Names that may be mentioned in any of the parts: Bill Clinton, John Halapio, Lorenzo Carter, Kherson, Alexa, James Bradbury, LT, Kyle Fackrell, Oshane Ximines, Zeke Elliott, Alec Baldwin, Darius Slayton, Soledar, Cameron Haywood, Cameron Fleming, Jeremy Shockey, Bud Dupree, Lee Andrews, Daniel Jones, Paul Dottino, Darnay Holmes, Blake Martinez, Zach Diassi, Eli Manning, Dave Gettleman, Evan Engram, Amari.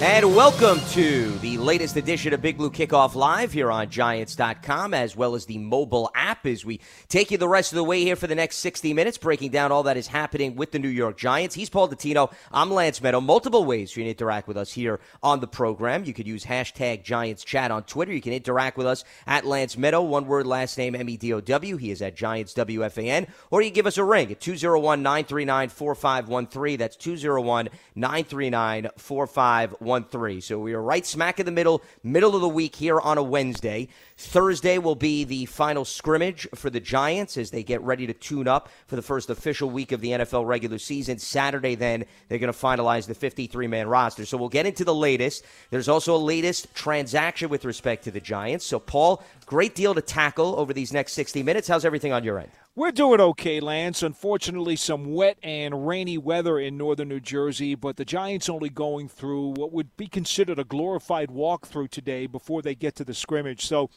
And welcome to the latest edition of Big Blue Kickoff Live here on Giants.com, as well as the mobile app, as we take you the rest of the way here for the next 60 minutes, breaking down all that is happening with the New York Giants. He's Paul Dottino. I'm Lance Meadow. Multiple ways you can interact with us here on the program. You could use hashtag Giants Chat on Twitter. You can interact with us at Lance Meadow, one word, last name, M-E-D-O-W. He is at Giants WFAN. Or you give us a ring at 201-939-4513. That's 201-939-4513. So we are right smack in the middle of the week here on a Wednesday. Thursday will be the final scrimmage for the Giants as they get ready to tune up for the first official week of the NFL regular season. Saturday, then, they're going to finalize the 53-man roster. So we'll get into the latest. There's also a latest transaction with respect to the Giants. So, Paul, great deal to tackle over these next 60 minutes. How's everything on your end? We're doing okay, Lance. Unfortunately, some wet and rainy weather in northern New Jersey, but the Giants only going through what would be considered a glorified walkthrough today before they get to the scrimmage. So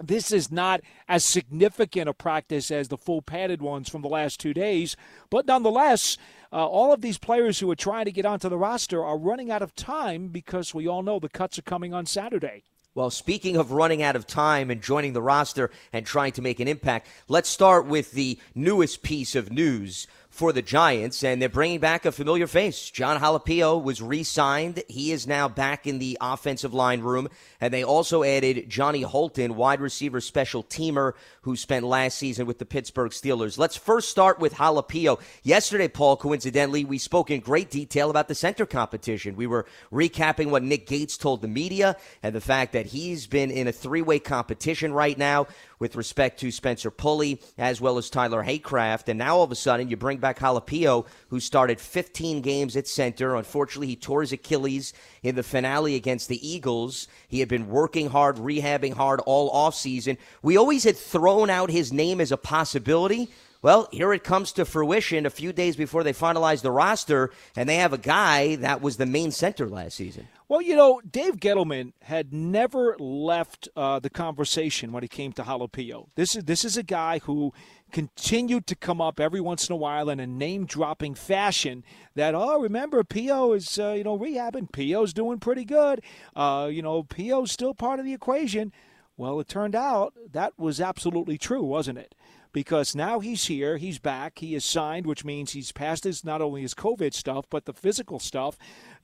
this is not as significant a practice as the full padded ones from the last 2 days, but nonetheless, all of these players who are trying to get onto the roster are running out of time because we all know the cuts are coming on Saturday. Well, speaking of running out of time and joining the roster and trying to make an impact, let's start with the newest piece of news for the Giants, and they're bringing back a familiar face. John Halapio was re-signed. He is now back in the offensive line room, and they also added Johnny Holton, wide receiver special teamer, who spent last season with the Pittsburgh Steelers. Let's first start with Halapio. Yesterday, Paul, coincidentally, we spoke in great detail about the center competition. We were recapping what Nick Gates told the media and the fact that he's been in a three-way competition right now with respect to Spencer Pulley, as well as Tyler Haycraft. And now all of a sudden, you bring back Halapio, who started 15 games at center. Unfortunately, he tore his Achilles in the finale against the Eagles. He had been working hard, rehabbing hard all offseason. We always had thrown out his name as a possibility. Well, here it comes to fruition a few days before they finalize the roster, and they have a guy that was the main center last season. Well, you know, Dave Gettleman had never left the conversation when it came to Halapio. This is a guy who continued to come up every once in a while in a name-dropping fashion that, oh, remember, Pio is, rehabbing. Pio's doing pretty good. Pio's still part of the equation. Well, it turned out that was absolutely true, wasn't it? Because now he's here, he's back, he is signed, which means he's passed his, not only his COVID stuff, but the physical stuff.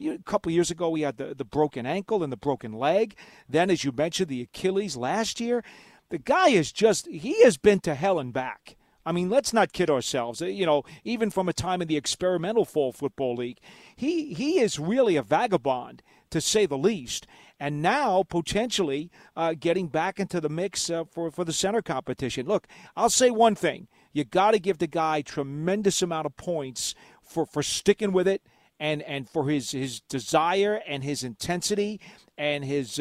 A couple of years ago, we had the broken ankle and the broken leg. Then, as you mentioned, the Achilles last year. The guy is just, he has been to hell and back. I mean, let's not kid ourselves. You know, even from a time in the experimental Fall Football League, he is really a vagabond, to say the least. And now, potentially, getting back into the mix for the center competition. Look, I'll say one thing. You got to give the guy a tremendous amount of points for sticking with it and for his desire and his intensity and his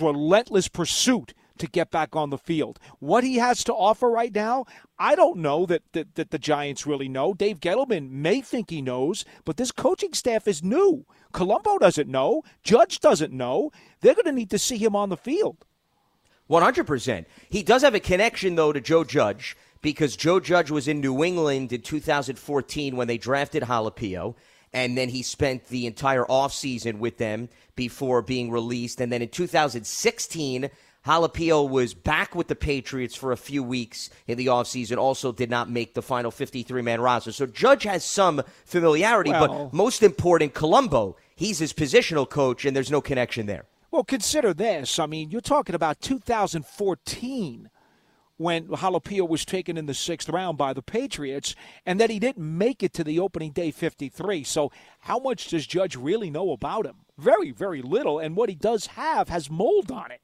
relentless pursuit to get back on the field. What he has to offer right now, I don't know that the Giants really know. Dave Gettleman may think he knows, but this coaching staff is new. Colombo doesn't know. Judge doesn't know. They're going to need to see him on the field. 100%. He does have a connection, though, to Joe Judge, because Joe Judge was in New England in 2014 when they drafted Halapio, and then he spent the entire offseason with them before being released. And then in 2016, Halapio was back with the Patriots for a few weeks in the offseason, also did not make the final 53-man roster. So Judge has some familiarity, but most important, Colombo, he's his positional coach, and there's no connection there. Well, consider this. I mean, you're talking about 2014 when Halapio was taken in the 6th round by the Patriots, and that he didn't make it to the opening day 53. So how much does Judge really know about him? Very, very little, and what he does have has mold on it.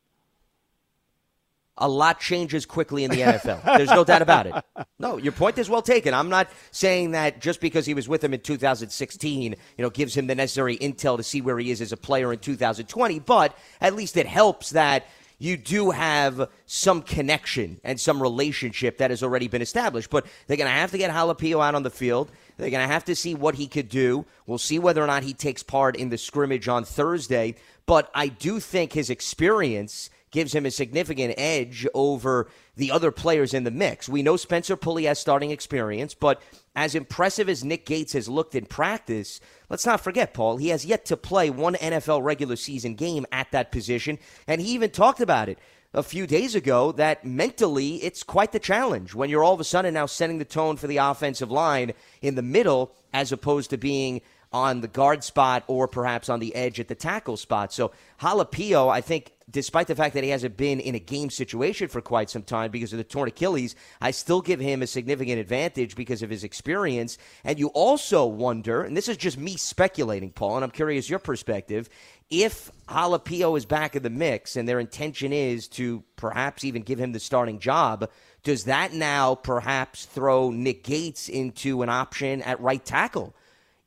A lot changes quickly in the NFL. There's no doubt about it. No, your point is well taken. I'm not saying that just because he was with him in 2016, gives him the necessary intel to see where he is as a player in 2020, but at least it helps that you do have some connection and some relationship that has already been established. But they're going to have to get Halapio out on the field. They're going to have to see what he could do. We'll see whether or not he takes part in the scrimmage on Thursday. But I do think his experience gives him a significant edge over the other players in the mix. We know Spencer Pulley has starting experience, but as impressive as Nick Gates has looked in practice, let's not forget, Paul, he has yet to play one NFL regular season game at that position, and he even talked about it a few days ago that mentally it's quite the challenge when you're all of a sudden now setting the tone for the offensive line in the middle as opposed to being on the guard spot or perhaps on the edge at the tackle spot. So Halapio, I think, despite the fact that he hasn't been in a game situation for quite some time because of the torn Achilles, I still give him a significant advantage because of his experience. And you also wonder, and this is just me speculating, Paul, and I'm curious your perspective, if Halapio is back in the mix and their intention is to perhaps even give him the starting job, does that now perhaps throw Nick Gates into an option at right tackle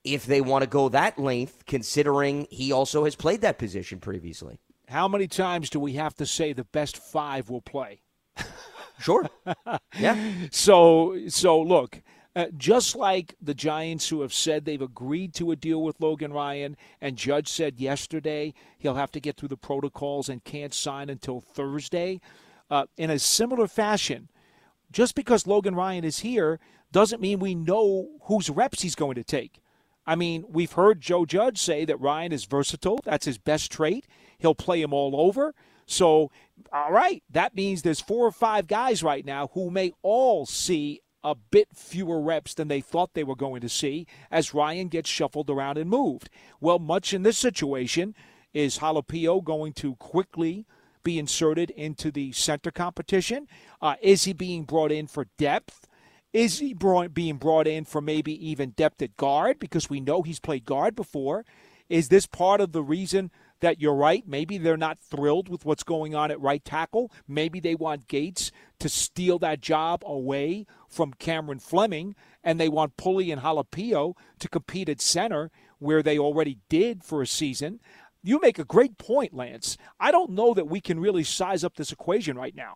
if they want to go that length, considering he also has played that position previously? How many times do we have to say the best five will play? Sure. Yeah. So look, just like the Giants who have said they've agreed to a deal with Logan Ryan, and Judge said yesterday he'll have to get through the protocols and can't sign until Thursday, in a similar fashion, just because Logan Ryan is here doesn't mean we know whose reps he's going to take. I mean, we've heard Joe Judge say that Ryan is versatile. That's his best trait. He'll play him all over. So, all right, that means there's four or five guys right now who may all see a bit fewer reps than they thought they were going to see as Ryan gets shuffled around and moved. Well, much in this situation, is Halapio going to quickly be inserted into the center competition? Is he being brought in for depth? Is he being brought in for maybe even depth at guard, because we know he's played guard before? Is this part of the reason that you're right? Maybe they're not thrilled with what's going on at right tackle. Maybe they want Gates to steal that job away from Cameron Fleming, and they want Pulley and Halapio to compete at center where they already did for a season. You make a great point, Lance. I don't know that we can really size up this equation right now.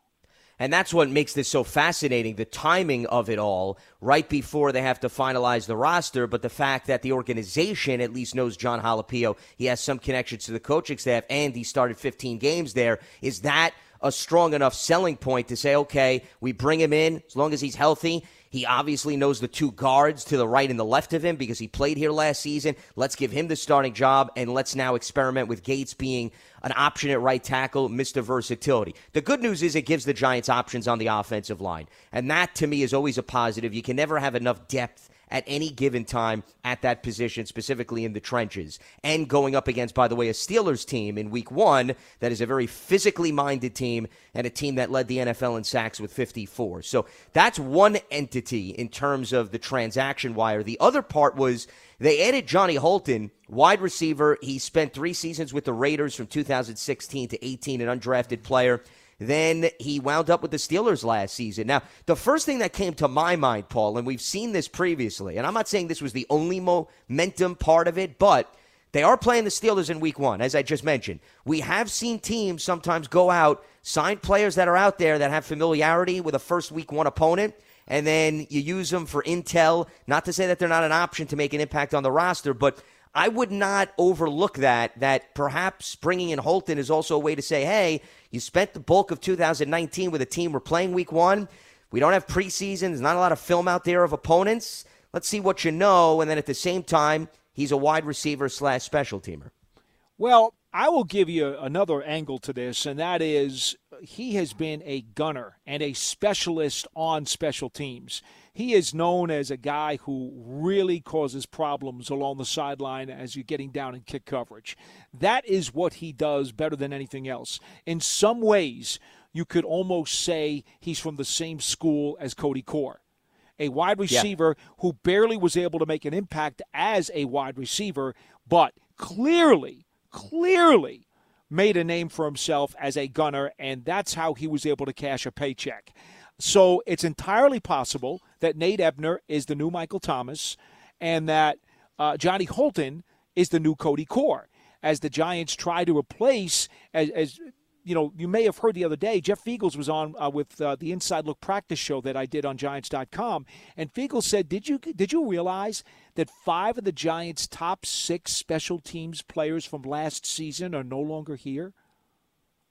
And that's what makes this so fascinating, the timing of it all, right before they have to finalize the roster, but the fact that the organization at least knows John Halapio, he has some connections to the coaching staff, and he started 15 games there. Is that a strong enough selling point to say, okay, we bring him in as long as he's healthy? He obviously knows the two guards to the right and the left of him because he played here last season. Let's give him the starting job, and let's now experiment with Gates being an option at right tackle, Mr. Versatility. The good news is it gives the Giants options on the offensive line, and that, to me, is always a positive. You can never have enough depth at any given time at that position, specifically in the trenches. And going up against, by the way, a Steelers team in week one that is a very physically minded team and a team that led the NFL in sacks with 54. So that's one entity in terms of the transaction wire. The other part was they added Johnny Holton, wide receiver. He spent 3 seasons with the Raiders from 2016 to 18, an undrafted player. Then he wound up with the Steelers last season. Now, the first thing that came to my mind, Paul, and we've seen this previously, and I'm not saying this was the only momentum part of it, but they are playing the Steelers in week one, as I just mentioned. We have seen teams sometimes go out, sign players that are out there that have familiarity with a first week one opponent, and then you use them for intel. Not to say that they're not an option to make an impact on the roster, but I would not overlook that perhaps bringing in Holton is also a way to say, hey, you spent the bulk of 2019 with a team we're playing week one. We don't have preseason. There's not a lot of film out there of opponents. Let's see what you know. And then at the same time, he's a wide receiver / special teamer. Well, I will give you another angle to this, and that is he has been a gunner and a specialist on special teams. He is known as a guy who really causes problems along the sideline as you're getting down in kick coverage. That is what he does better than anything else. In some ways, you could almost say he's from the same school as Cody Core, a wide receiver who barely was able to make an impact as a wide receiver, but clearly made a name for himself as a gunner, and that's how he was able to cash a paycheck. So it's entirely possible that Nate Ebner is the new Michael Thomas and that Johnny Holton is the new Cody Core as the Giants try to replace, as you know, you may have heard the other day, Jeff Feagles was on with the Inside Look practice show that I did on Giants.com, and Feagles said, did you realize that 5 of the Giants' top 6 special teams players from last season are no longer here?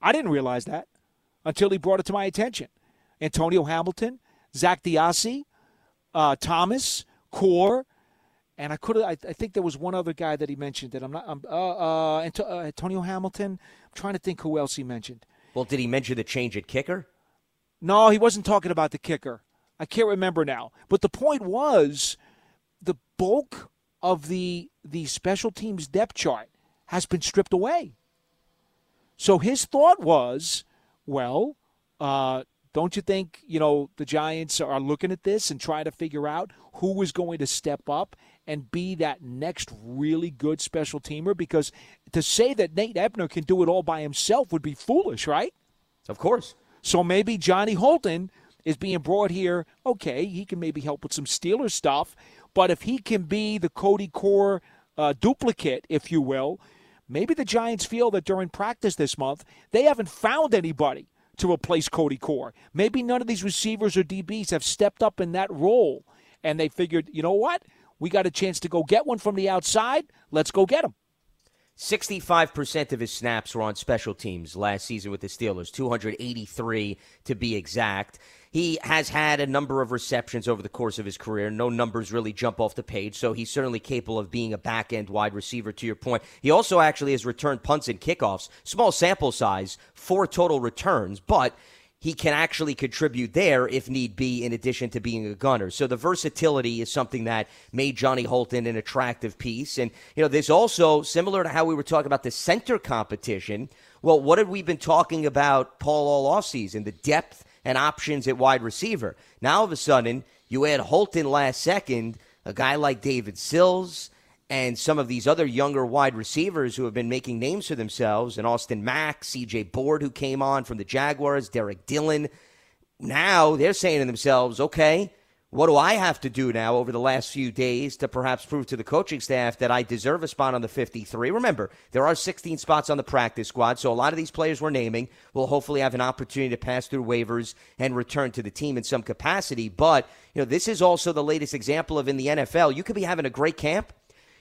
I didn't realize that until he brought it to my attention. Antonio Hamilton, Zach Diassi, Thomas, Core, and I think there was one other guy that he mentioned that Antonio Hamilton. I'm trying to think who else he mentioned. Well, did he mention the change at kicker? No, he wasn't talking about the kicker. I can't remember now. But the point was, the bulk of the special teams depth chart has been stripped away. So his thought was, well, don't you think, you know, the Giants are looking at this and trying to figure out who is going to step up and be that next really good special teamer? Because to say that Nate Ebner can do it all by himself would be foolish, right? Of course. So maybe Johnny Holton is being brought here. Okay, he can maybe help with some Steelers stuff, but if he can be the Cody Core duplicate, if you will, maybe the Giants feel that during practice this month, they haven't found anybody to replace Cody Core. Maybe none of these receivers or DBs have stepped up in that role, and they figured, you know what? We got a chance to go get one from the outside. Let's go get him. 65% of his snaps were on special teams last season with the Steelers, 283 to be exact. He has had a number of receptions over the course of his career. No numbers really jump off the page, so he's certainly capable of being a back-end wide receiver, to your point. He also actually has returned punts and kickoffs, small sample size, 4 total returns, but he can actually contribute there if need be, in addition to being a gunner. So the versatility is something that made Johnny Holton an attractive piece. And, you know, there's also, similar to how we were talking about the center competition, well, what have we been talking about, Paul, all offseason? The depth and options at wide receiver. Now, all of a sudden, you add Holton last second, a guy like David Sills, and some of these other younger wide receivers who have been making names for themselves, and Austin Mack, CJ Board, who came on from the Jaguars, Derek Dillon. Now they're saying to themselves, okay, what do I have to do now over the last few days to perhaps prove to the coaching staff that I deserve a spot on the 53? Remember, there are 16 spots on the practice squad, so a lot of these players we're naming will hopefully have an opportunity to pass through waivers and return to the team in some capacity. But, you know, this is also the latest example of, in the NFL, you could be having a great camp.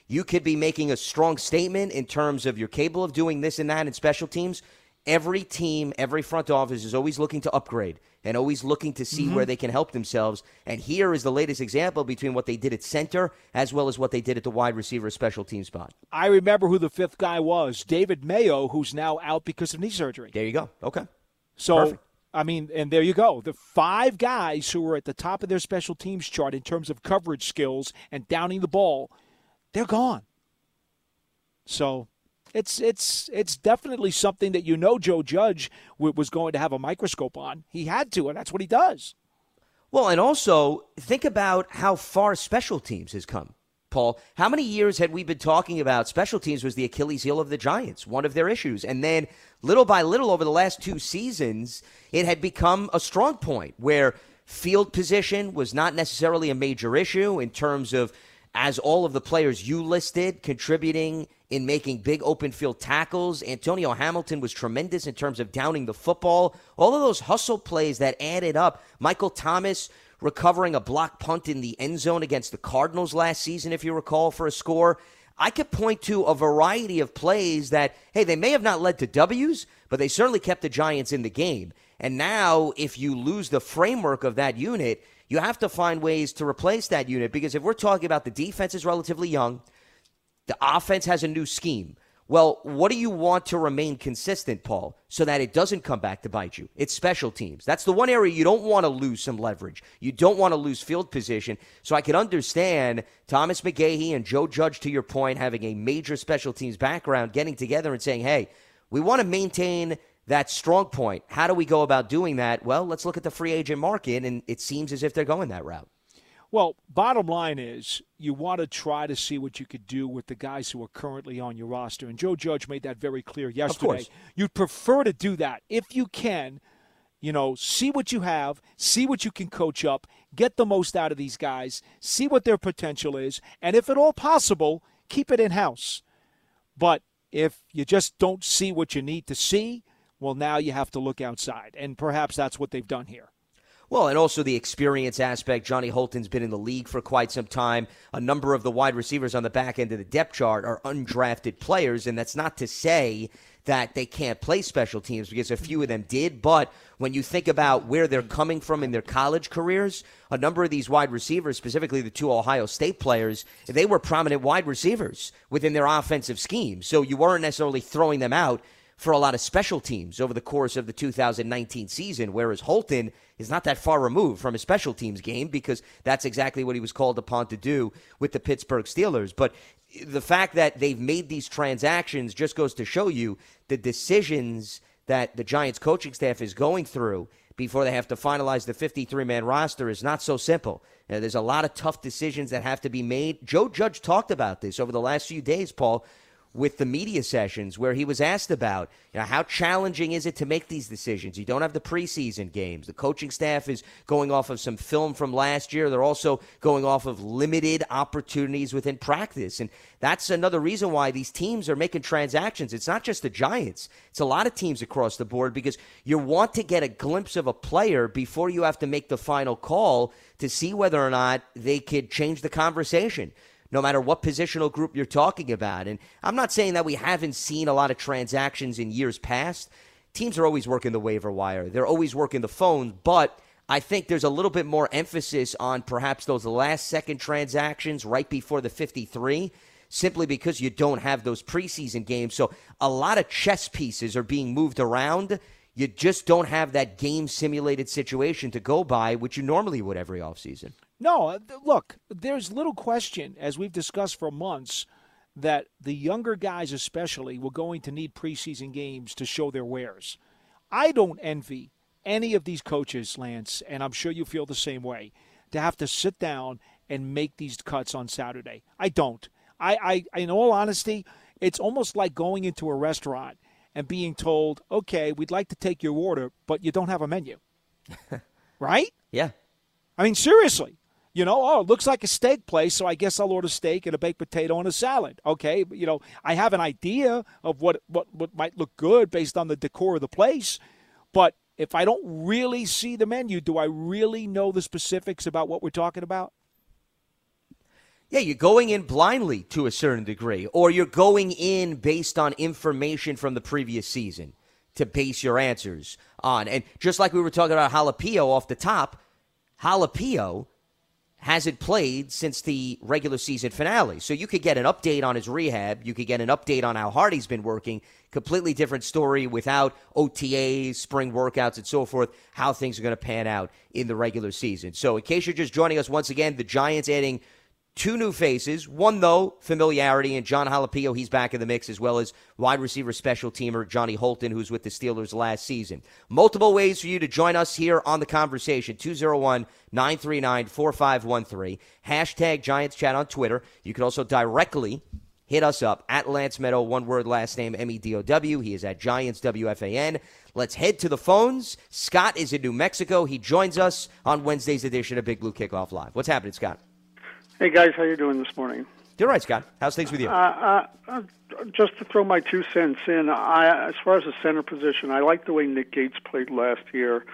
You could be making a strong statement in terms of you're capable of doing this and that in special teams. Every team, every front office is always looking to upgrade and always looking to see where they can help themselves. And here is the latest example between what they did at center as well as what they did at the wide receiver special team spot. I remember who the 5th guy was, David Mayo, who's now out because of knee surgery. There you go. Okay. So, perfect. I mean, and there you go. The 5 guys who were at the top of their special teams chart in terms of coverage skills and downing the ball, they're gone. So it's definitely something that, you know, Joe Judge was going to have a microscope on. He had to, and that's what he does. Well, and also think about how far special teams has come, Paul. How many years had we been talking about special teams was the Achilles heel of the Giants, one of their issues? And then little by little over the last 2 seasons, it had become a strong point where field position was not necessarily a major issue in terms of, as all of the players you listed contributing in making big open field tackles. Antonio Hamilton was tremendous in terms of downing the football. All of those hustle plays that added up. Michael Thomas recovering a block punt in the end zone against the Cardinals last season, if you recall, for a score. I could point to a variety of plays that, hey, they may have not led to W's, but they certainly kept the Giants in the game. And now if you lose the framework of that unit, you have to find ways to replace that unit, because if we're talking about the defense is relatively young, the offense has a new scheme. Well, what do you want to remain consistent, Paul, so that it doesn't come back to bite you? It's special teams. That's the one area you don't want to lose some leverage. You don't want to lose field position. So I can understand Thomas McGahee and Joe Judge, to your point, having a major special teams background, getting together and saying, hey, we want to maintain that strong point. How do we go about doing that? Well, let's look at the free agent market, and it seems as if they're going that route. Well, bottom line is you want to try to see what you could do with the guys who are currently on your roster, and Joe Judge made that very clear yesterday. Of course. You'd prefer to do that if you can, you know, see what you have, see what you can coach up, get the most out of these guys, see what their potential is, and if at all possible, keep it in-house. But if you just don't see what you need to see, well, now you have to look outside. And perhaps that's what they've done here. Well, and also the experience aspect. Johnny Holton's been in the league for quite some time. A number of the wide receivers on the back end of the depth chart are undrafted players, and that's not to say that they can't play special teams because a few of them did. But when you think about where they're coming from in their college careers, a number of these wide receivers, specifically the two Ohio State players, they were prominent wide receivers within their offensive scheme. So you weren't necessarily throwing them out for a lot of special teams over the course of the 2019 season, whereas Holton is not that far removed from a special teams game because that's exactly what he was called upon to do with the Pittsburgh Steelers. But the fact that they've made these transactions just goes to show you the decisions that the Giants coaching staff is going through before they have to finalize the 53-man roster is not so simple. Now, there's a lot of tough decisions that have to be made. Joe Judge talked about this over the last few days, Paul, with the media sessions where he was asked about, you know, how challenging is it to make these decisions? You don't have the preseason games. The coaching staff is going off of some film from last year. They're also going off of limited opportunities within practice. And that's another reason why these teams are making transactions. It's not just the Giants. It's a lot of teams across the board because you want to get a glimpse of a player before you have to make the final call to see whether or not they could change the conversation, no matter what positional group you're talking about. And I'm not saying that we haven't seen a lot of transactions in years past. Teams are always working the waiver wire. They're always working the phones. But I think there's a little bit more emphasis on perhaps those last-second transactions right before the 53, simply because you don't have those preseason games. So a lot of chess pieces are being moved around. You just don't have that game-simulated situation to go by, which you normally would every offseason. No, look, there's little question, as we've discussed for months, that the younger guys especially were going to need preseason games to show their wares. I don't envy any of these coaches, Lance, and I'm sure you feel the same way, to have to sit down and make these cuts on Saturday. I don't. I in all honesty, it's almost like going into a restaurant and being told, okay, we'd like to take your order, but you don't have a menu. Right? Yeah. I mean, seriously. You know, oh, it looks like a steak place, so I guess I'll order steak and a baked potato and a salad. Okay, you know, I have an idea of what might look good based on the decor of the place, but if I don't really see the menu, do I really know the specifics about what we're talking about? Yeah, you're going in blindly to a certain degree, or you're going in based on information from the previous season to base your answers on. And just like we were talking about Halapio off the top, Halapio hasn't played since the regular season finale. So you could get an update on his rehab. You could get an update on how hard he's been working. Completely different story without OTAs, spring workouts, and so forth, how things are going to pan out in the regular season. So in case you're just joining us once again, the Giants adding two new faces. One, though, familiarity, and John Halapio, he's back in the mix, as well as wide receiver special teamer Johnny Holton, who's with the Steelers last season. Multiple ways for you to join us here on The Conversation, 201-939-4513. Hashtag Giants Chat on Twitter. You can also directly hit us up, at Lance Meadow, one word, last name, M-E-D-O-W. He is at Giants W-F-A-N. Let's head to the phones. Scott is in New Mexico. He joins us on Wednesday's edition of Big Blue Kickoff Live. What's happening, Scott? Hey, guys, how you doing this morning? You're right, Scott. How's things with you? Just to throw my 2 cents in, as far as the center position, I like the way Nick Gates played last year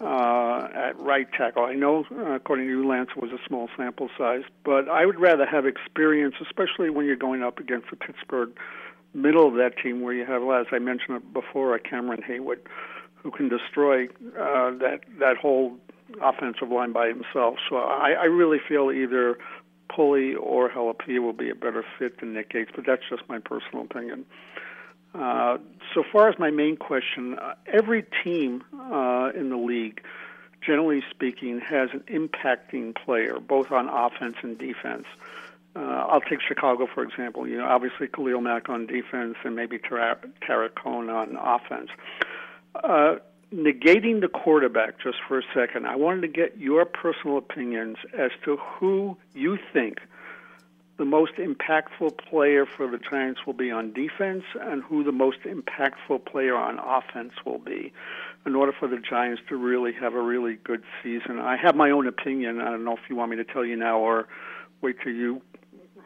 at right tackle. I know, according to you, Lance, it was a small sample size, but I would rather have experience, especially when you're going up against the Pittsburgh middle of that team where you have, as I mentioned before, a Cameron Haywood who can destroy that whole offensive line by himself. So I really feel either Pulley or Halapio will be a better fit than Nick Gates, but that's just my personal opinion. So far as my main question, every team in the league, generally speaking, has an impacting player, both on offense and defense. I'll take Chicago, for example. You know, obviously Khalil Mack on defense and maybe Tara Cohen on offense. Negating the quarterback just for a second, I wanted to get your personal opinions as to who you think the most impactful player for the Giants will be on defense and who the most impactful player on offense will be in order for the Giants to really have a really good season. I have my own opinion. I don't know if you want me to tell you now or wait till you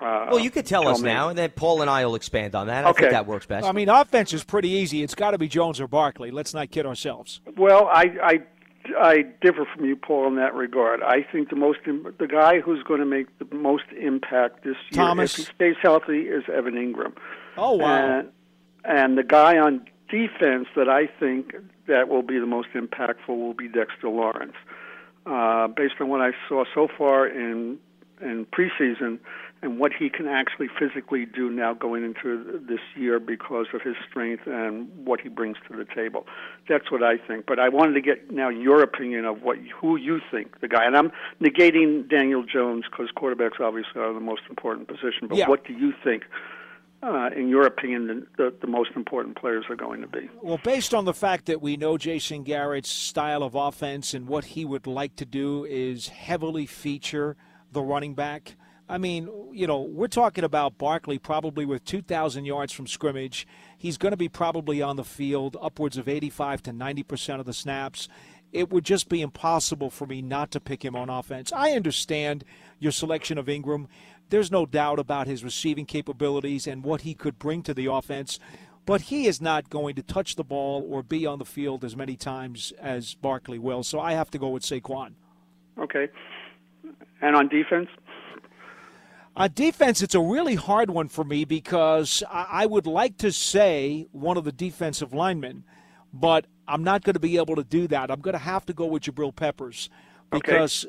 Well, you could tell us now, and then Paul and I will expand on that. I think that works best. I mean, offense is pretty easy. It's got to be Jones or Barkley. Let's not kid ourselves. Well, I differ from you, Paul, in that regard. I think the guy who's going to make the most impact this year, if he stays healthy, is Evan Engram. Oh, wow. And the guy on defense that I think that will be the most impactful will be Dexter Lawrence. Based on what I saw so far in preseason and what he can actually physically do now going into this year because of his strength and what he brings to the table. That's what I think. But I wanted to get now your opinion of who you think the guy. And I'm negating Daniel Jones because quarterbacks obviously are the most important position. But what do you think? In your opinion, the most important players are going to be? Well, based on the fact that we know Jason Garrett's style of offense and what he would like to do is heavily feature the running back. I mean, you know, we're talking about Barkley probably with 2,000 yards from scrimmage. He's going to be probably on the field upwards of 85 to 90% of the snaps. It would just be impossible for me not to pick him on offense. I understand your selection of Engram. There's no doubt about his receiving capabilities and what he could bring to the offense, but he is not going to touch the ball or be on the field as many times as Barkley will, so I have to go with Saquon. Okay. And on defense? On defense, it's a really hard one for me because I would like to say one of the defensive linemen, but I'm not going to be able to do that. I'm going to have to go with Jabril Peppers because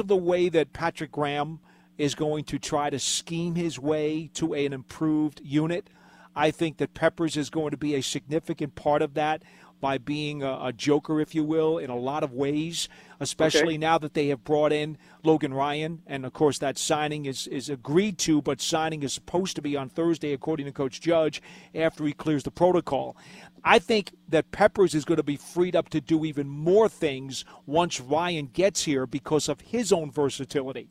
of the way that Patrick Graham is going to try to scheme his way to an improved unit. I think that Peppers is going to be a significant part of that by being a joker, if you will, in a lot of ways, especially now that they have brought in Logan Ryan. And, of course, that signing is agreed to, but signing is supposed to be on Thursday, according to Coach Judge, after he clears the protocol. I think that Peppers is going to be freed up to do even more things once Ryan gets here because of his own versatility.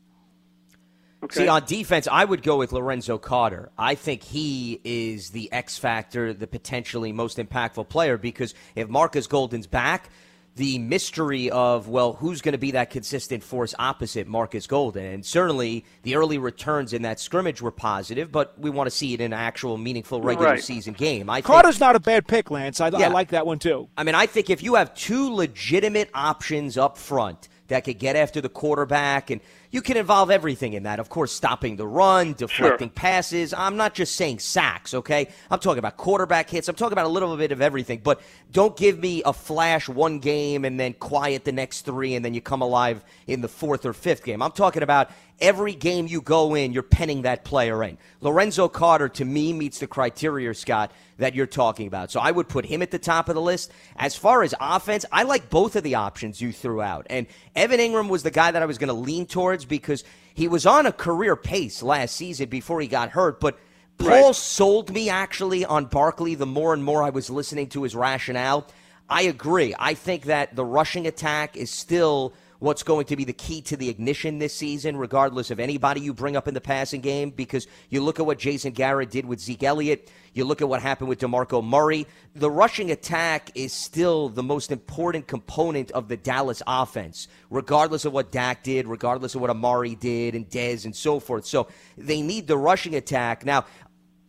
Okay. See, on defense, I would go with Lorenzo Carter. I think he is the X factor, the potentially most impactful player, because if Marcus Golden's back, the mystery of, well, who's going to be that consistent force opposite Marcus Golden? And certainly the early returns in that scrimmage were positive, but we want to see it in an actual meaningful regular season game. Carter's not a bad pick, Lance. I like that one, too. I mean, I think if you have two legitimate options up front that could get after the quarterback, and you can involve everything in that. Of course, stopping the run, deflecting passes. I'm not just saying sacks, okay? I'm talking about quarterback hits. I'm talking about a little bit of everything. But don't give me a flash one game and then quiet the next three, and then you come alive in the fourth or fifth game. I'm talking about every game you go in, you're penning that player in. Lorenzo Carter, to me, meets the criteria, Scott, that you're talking about. So I would put him at the top of the list. As far as offense, I like both of the options you threw out. And Evan Engram was the guy that I was going to lean towards, because he was on a career pace last season before he got hurt, but Paul sold me actually on Barkley the more and more I was listening to his rationale. I agree. I think that the rushing attack is still what's going to be the key to the ignition this season, regardless of anybody you bring up in the passing game, because you look at what Jason Garrett did with Zeke Elliott, you look at what happened with DeMarco Murray. The rushing attack is still the most important component of the Dallas offense, regardless of what Dak did, regardless of what Amari did and Dez and so forth. So they need the rushing attack. Now,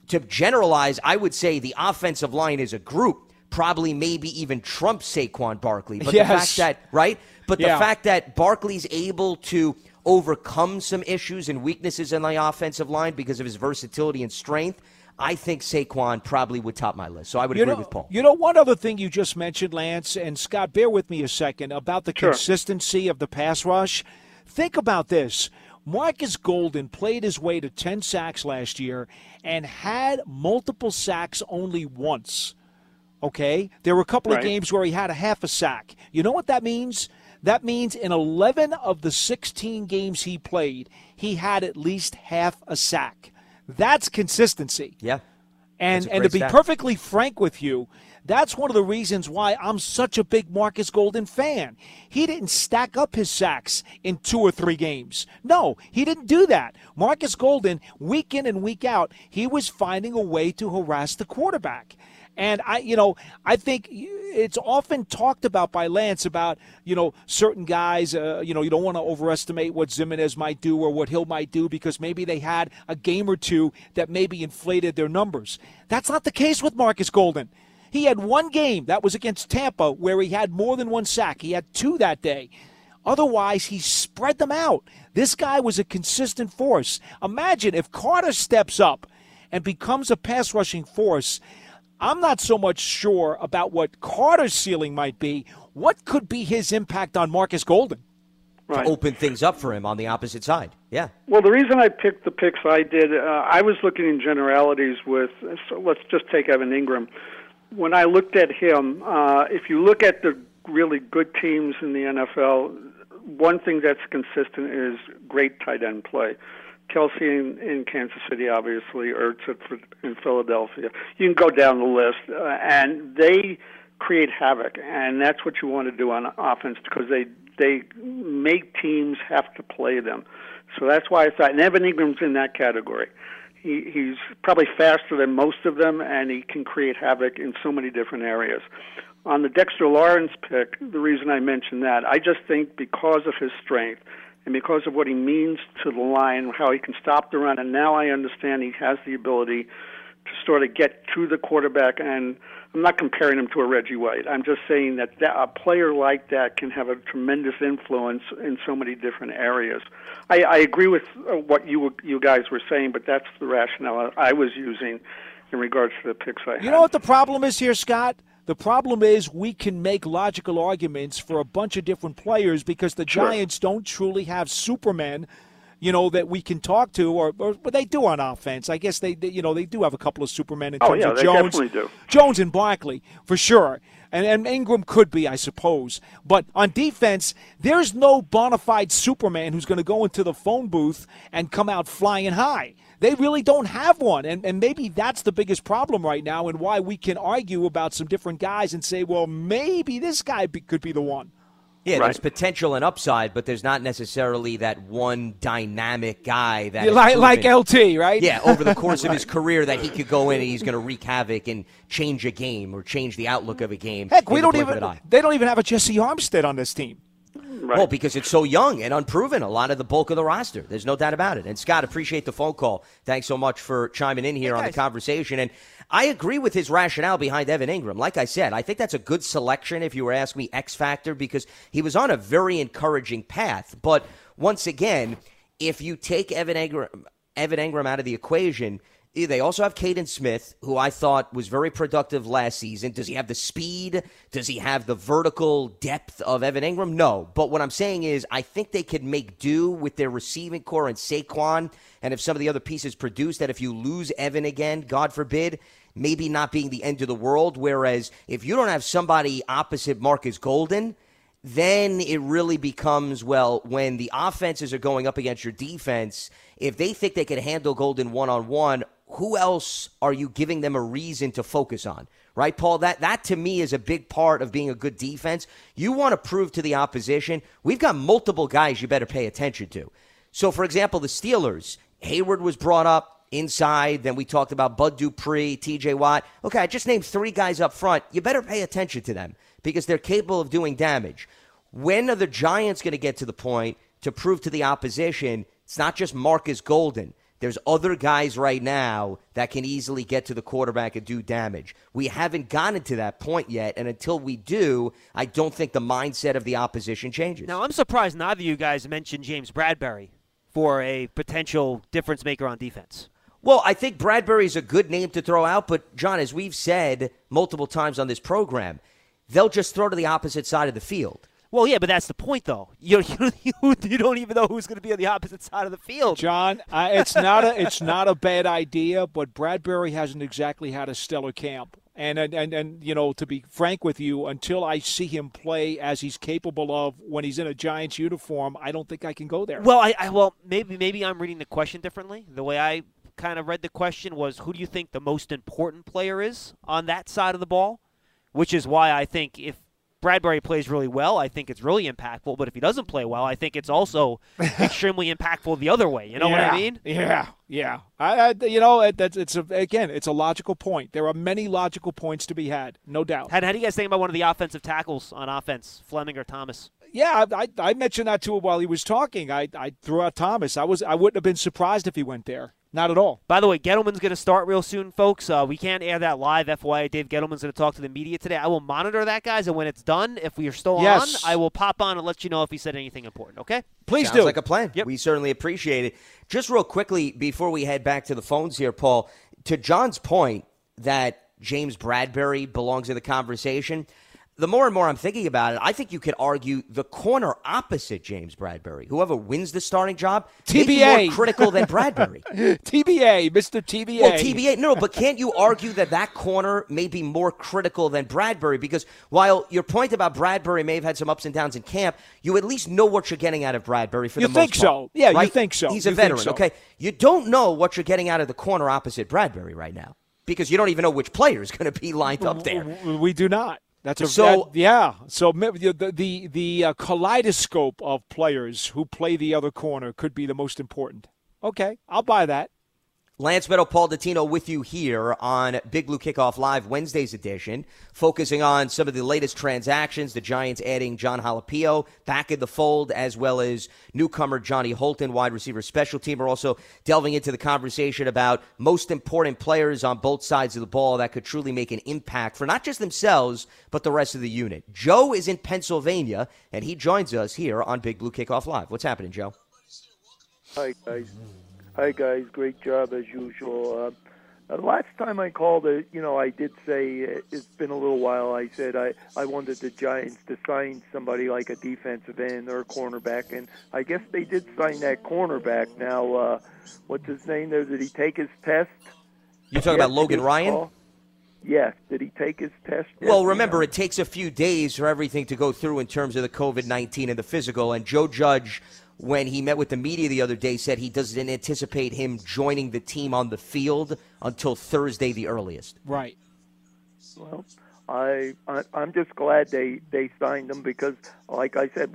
to generalize, I would say the offensive line is a group, probably maybe even trump Saquon Barkley. But the fact that, the fact that Barkley's able to overcome some issues and weaknesses in the offensive line because of his versatility and strength, I think Saquon probably would top my list. So I would agree with Paul. You know, one other thing you just mentioned, Lance, and Scott, bear with me a second, about the consistency of the pass rush. Think about this. Marcus Golden played his way to 10 sacks last year and had multiple sacks only once. Okay? There were a couple of games where he had a half a sack. You know what that means? That means in 11 of the 16 games he played, he had at least half a sack. That's consistency. Yeah. And to be perfectly frank with you, that's one of the reasons why I'm such a big Marcus Golden fan. He didn't stack up his sacks in 2 or 3 games. No, he didn't do that. Marcus Golden, week in and week out, he was finding a way to harass the quarterback. And I think it's often talked about by Lance about, certain guys, you don't want to overestimate what Ximines might do or what Hill might do because maybe they had a game or two that maybe inflated their numbers. That's not the case with Marcus Golden. He had one game, that was against Tampa, where he had more than one sack. He had two that day. Otherwise, he spread them out. This guy was a consistent force. Imagine if Carter steps up and becomes a pass rushing force. I'm not so much sure about what Carter's ceiling might be. What could be his impact on Marcus Golden? Right. To open things up for him on the opposite side. Yeah. Well, the reason I picked the picks I did, I was looking in generalities with, so let's just take Evan Engram. When I looked at him, if you look at the really good teams in the NFL, one thing that's consistent is great tight end play. Kelsey in Kansas City, obviously, Ertz in Philadelphia. You can go down the list, and they create havoc, and that's what you want to do on offense because they make teams have to play them. So that's why I thought, and Evan Engram's in that category. He's probably faster than most of them, and he can create havoc in so many different areas. On the Dexter Lawrence pick, the reason I mentioned that, I just think because of his strength and because of what he means to the line, how he can stop the run, and now I understand he has the ability to sort of get to the quarterback, and I'm not comparing him to a Reggie White. I'm just saying that a player like that can have a tremendous influence in so many different areas. I agree with what you guys were saying, but that's the rationale I was using in regards to the picks I had. You know what the problem is here, Scott? The problem is we can make logical arguments for a bunch of different players because the Giants don't truly have Superman, that we can talk to, or they do on offense. I guess they do have a couple of supermen in terms of Jones. Definitely do. Jones and Barkley, for sure. And Engram could be, I suppose. But on defense, there's no bona fide Superman who's going to go into the phone booth and come out flying high. They really don't have one, and maybe that's the biggest problem right now and why we can argue about some different guys and say, well, maybe this guy could be the one. Yeah, right. There's potential and upside, but there's not necessarily that one dynamic guy that like LT, right? Yeah, over the course of his career that he could go in and he's going to wreak havoc and change a game or change the outlook of a game. Heck, they don't even have a Jesse Armstead on this team. Right. Well, because it's so young and unproven, a lot of the bulk of the roster. There's no doubt about it. And, Scott, appreciate the phone call. Thanks so much for chiming in here on the conversation. And I agree with his rationale behind Evan Engram. Like I said, I think that's a good selection if you were asking me X Factor because he was on a very encouraging path. But, once again, if you take Evan Engram out of the equation, they also have Caden Smith, who I thought was very productive last season. Does he have the speed? Does he have the vertical depth of Evan Engram? No. But what I'm saying is I think they could make do with their receiving core and Saquon, and if some of the other pieces produce that if you lose Evan again, God forbid, maybe not being the end of the world, whereas if you don't have somebody opposite Marcus Golden, then it really becomes, well, when the offenses are going up against your defense, if they think they can handle Golden one-on-one, who else are you giving them a reason to focus on, right, Paul? That to me is a big part of being a good defense. You want to prove to the opposition, we've got multiple guys you better pay attention to. So, for example, the Steelers, Hayward was brought up inside. Then we talked about Bud Dupree, TJ Watt. Okay, I just named three guys up front. You better pay attention to them because they're capable of doing damage. When are the Giants going to get to the point to prove to the opposition it's not just Marcus Golden? There's other guys right now that can easily get to the quarterback and do damage. We haven't gotten to that point yet, and until we do, I don't think the mindset of the opposition changes. Now, I'm surprised neither of you guys mentioned James Bradbury for a potential difference maker on defense. Well, I think Bradbury is a good name to throw out, but, John, as we've said multiple times on this program, they'll just throw to the opposite side of the field. Well, yeah, but that's the point, though. You don't even know who's going to be on the opposite side of the field. John, it's not a bad idea, but Bradbury hasn't exactly had a stellar camp. And to be frank with you, until I see him play as he's capable of when he's in a Giants uniform, I don't think I can go there. Well, maybe I'm reading the question differently. The way I kind of read the question was, who do you think the most important player is on that side of the ball? Which is why I think if Bradbury plays really well, I think it's really impactful. But if he doesn't play well, I think it's also extremely impactful the other way. You know what I mean? Yeah. It's a logical point. There are many logical points to be had, no doubt. How do you guys think about one of the offensive tackles on offense, Fleming or Thomas? Yeah, I mentioned that to him while he was talking. I threw out Thomas. I wouldn't have been surprised if he went there. Not at all. By the way, Gettleman's going to start real soon, folks. We can't air that live. FYI, Dave Gettleman's going to talk to the media today. I will monitor that, guys, and when it's done, if we are still on, I will pop on and let you know if he said anything important, okay? Please do. Sounds like a plan. Yep. We certainly appreciate it. Just real quickly, before we head back to the phones here, Paul, to John's point that James Bradbury belongs in the conversation, the more and more I'm thinking about it, I think you could argue the corner opposite James Bradbury, whoever wins the starting job, may be more critical than Bradbury. TBA, Mr. TBA. Well, TBA, no, but can't you argue that corner may be more critical than Bradbury? Because while your point about Bradbury may have had some ups and downs in camp, you at least know what you're getting out of Bradbury for the most part. You think so. He's a veteran, okay? You don't know what you're getting out of the corner opposite Bradbury right now because you don't even know which player is going to be lined up there. We do not. So the kaleidoscope of players who play the other corner could be the most important. Okay, I'll buy that. Lance Meadow, Paul Dottino with you here on Big Blue Kickoff Live, Wednesday's edition, focusing on some of the latest transactions, the Giants adding John Halapio back in the fold, as well as newcomer Johnny Holton, wide receiver special teamer. Also delving into the conversation about most important players on both sides of the ball that could truly make an impact for not just themselves, but the rest of the unit. Joe is in Pennsylvania, and he joins us here on Big Blue Kickoff Live. What's happening, Joe? Hi, guys. Hi, guys. Great job, as usual. Last time I called, I did say it's been a little while. I said I wanted the Giants to sign somebody like a defensive end or a cornerback, and I guess they did sign that cornerback. Now, what's his name there? Did he take his test? You're talking about Logan Ryan? Yes. Did he take his test? Well, remember, it takes a few days for everything to go through in terms of the COVID-19 and the physical, and Joe Judge, when he met with the media the other day, said he doesn't anticipate him joining the team on the field until Thursday the earliest. Right. Well, I'm just glad they signed him because, like I said,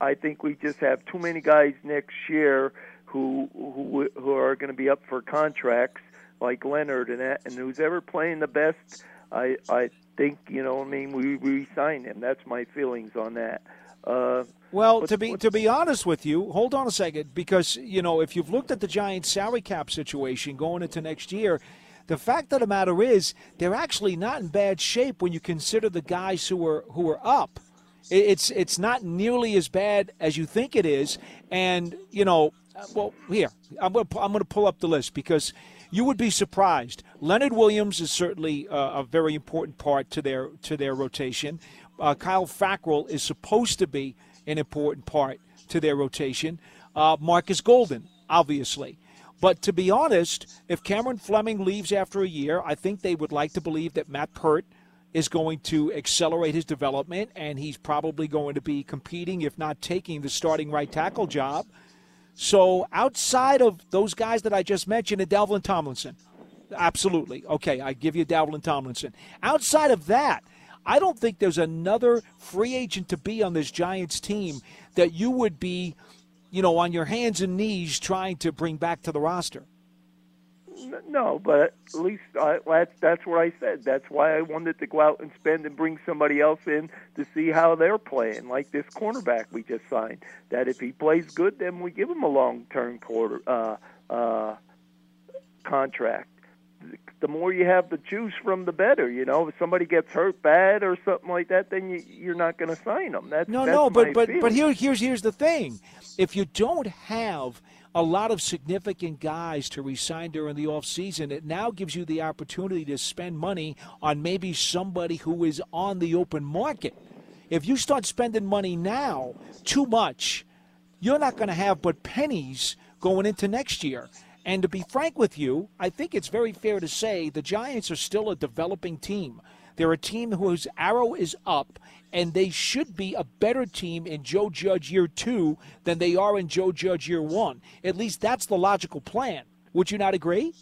I think we just have too many guys next year who are going to be up for contracts, like Leonard and who's ever playing the best. I think, we signed him. That's my feelings on that. To be honest with you, hold on a second, because, if you've looked at the Giants' salary cap situation going into next year, the fact of the matter is they're actually not in bad shape when you consider the guys who are up. It's not nearly as bad as you think it is. And, here, I'm going to pull up the list because you would be surprised. Leonard Williams is certainly a very important part to their rotation. Kyle Fackrell is supposed to be an important part to their rotation. Marcus Golden, obviously. But to be honest, if Cameron Fleming leaves after a year, I think they would like to believe that Matt Pert is going to accelerate his development, and he's probably going to be competing, if not taking, the starting right tackle job. So outside of those guys that I just mentioned, and Dalvin Tomlinson, absolutely. Okay, I give you Dalvin Tomlinson. Outside of that, I don't think there's another free agent to be on this Giants team that you would be, on your hands and knees trying to bring back to the roster. No, but at least that's what I said. That's why I wanted to go out and spend and bring somebody else in to see how they're playing, like this cornerback we just signed, that if he plays good, then we give him a long-term contract. The more you have to choose from, the better. If somebody gets hurt bad or something like that, then you're not going to sign them. But here's the thing: if you don't have a lot of significant guys to re-sign during the offseason, it now gives you the opportunity to spend money on maybe somebody who is on the open market. If you start spending money now too much, you're not going to have but pennies going into next year. And to be frank with you, I think it's very fair to say the Giants are still a developing team. They're a team whose arrow is up, and they should be a better team in Joe Judge year 2 than they are in Joe Judge year 1. At least that's the logical plan. Would you not agree?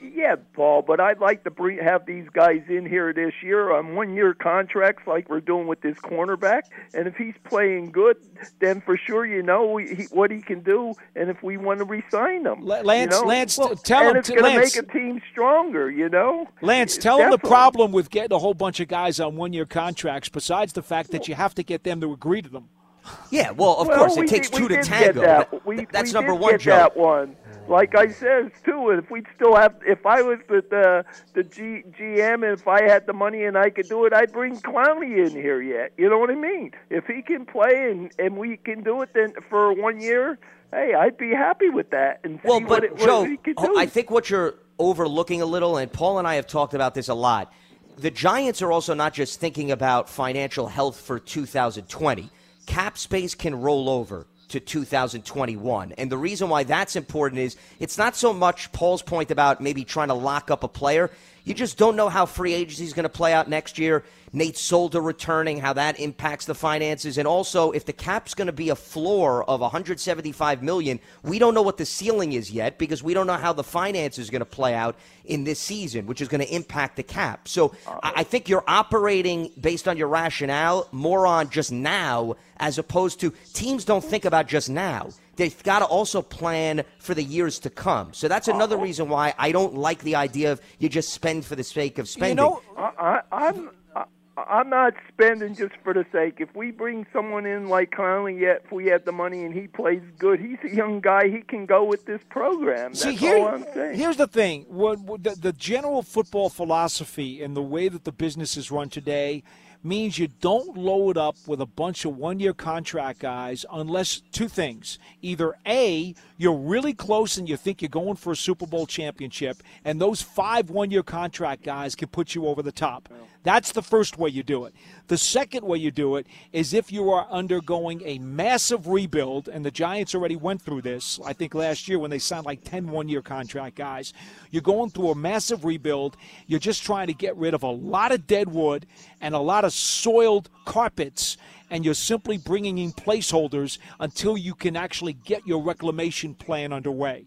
Yeah, Paul, but I'd like to have these guys in here this year on one-year contracts like we're doing with this cornerback. And if he's playing good, then for sure you know what he can do and if we want to re-sign him. Lance, tell him. And it's going to make a team stronger, you know. Lance, tell him the problem with getting a whole bunch of guys on one-year contracts besides the fact that you have to get them to agree to them. Yeah, well, of course, it takes two to tango. That's number one, Joe. Like I said, too, if I was the GM and if I had the money and I could do it, I'd bring Clowney in here yet. You know what I mean? If he can play and we can do it then for 1 year, hey, I'd be happy with that. And Joe, he could do. I think what you're overlooking a little, and Paul and I have talked about this a lot, the Giants are also not just thinking about financial health for 2020. Cap space can roll over to 2021. And the reason why that's important is it's not so much Paul's point about maybe trying to lock up a player. You just don't know how free agency is going to play out next year. Nate Solder returning, how that impacts the finances. And also, if the cap's going to be a floor of $175 million, we don't know what the ceiling is yet because we don't know how the finance is going to play out in this season, which is going to impact the cap. So I think you're operating based on your rationale more on just now as opposed to teams don't think about just now. They've got to also plan for the years to come. So that's another reason why I don't like the idea of you just spend for the sake of spending. You know, I'm not spending just for the sake. If we bring someone in like Conley, if we have the money and he plays good, he's a young guy. He can go with this program. That's all I'm saying. Here's the thing. The general football philosophy and the way that the business is run today means you don't load up with a bunch of one-year contract guys unless two things. Either A, you're really close and you think you're going for a Super Bowl championship, and those 5 one-year contract guys can put you over the top. That's the first way you do it. The second way you do it is if you are undergoing a massive rebuild, and the Giants already went through this, I think last year when they signed like 10 one-year contract guys. You're going through a massive rebuild. You're just trying to get rid of a lot of dead wood and a lot of soiled carpets, and you're simply bringing in placeholders until you can actually get your reclamation plan underway.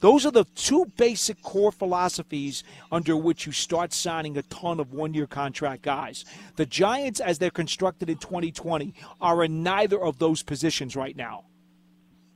Those are the two basic core philosophies under which you start signing a ton of one-year contract guys. The Giants, as they're constructed in 2020, are in neither of those positions right now.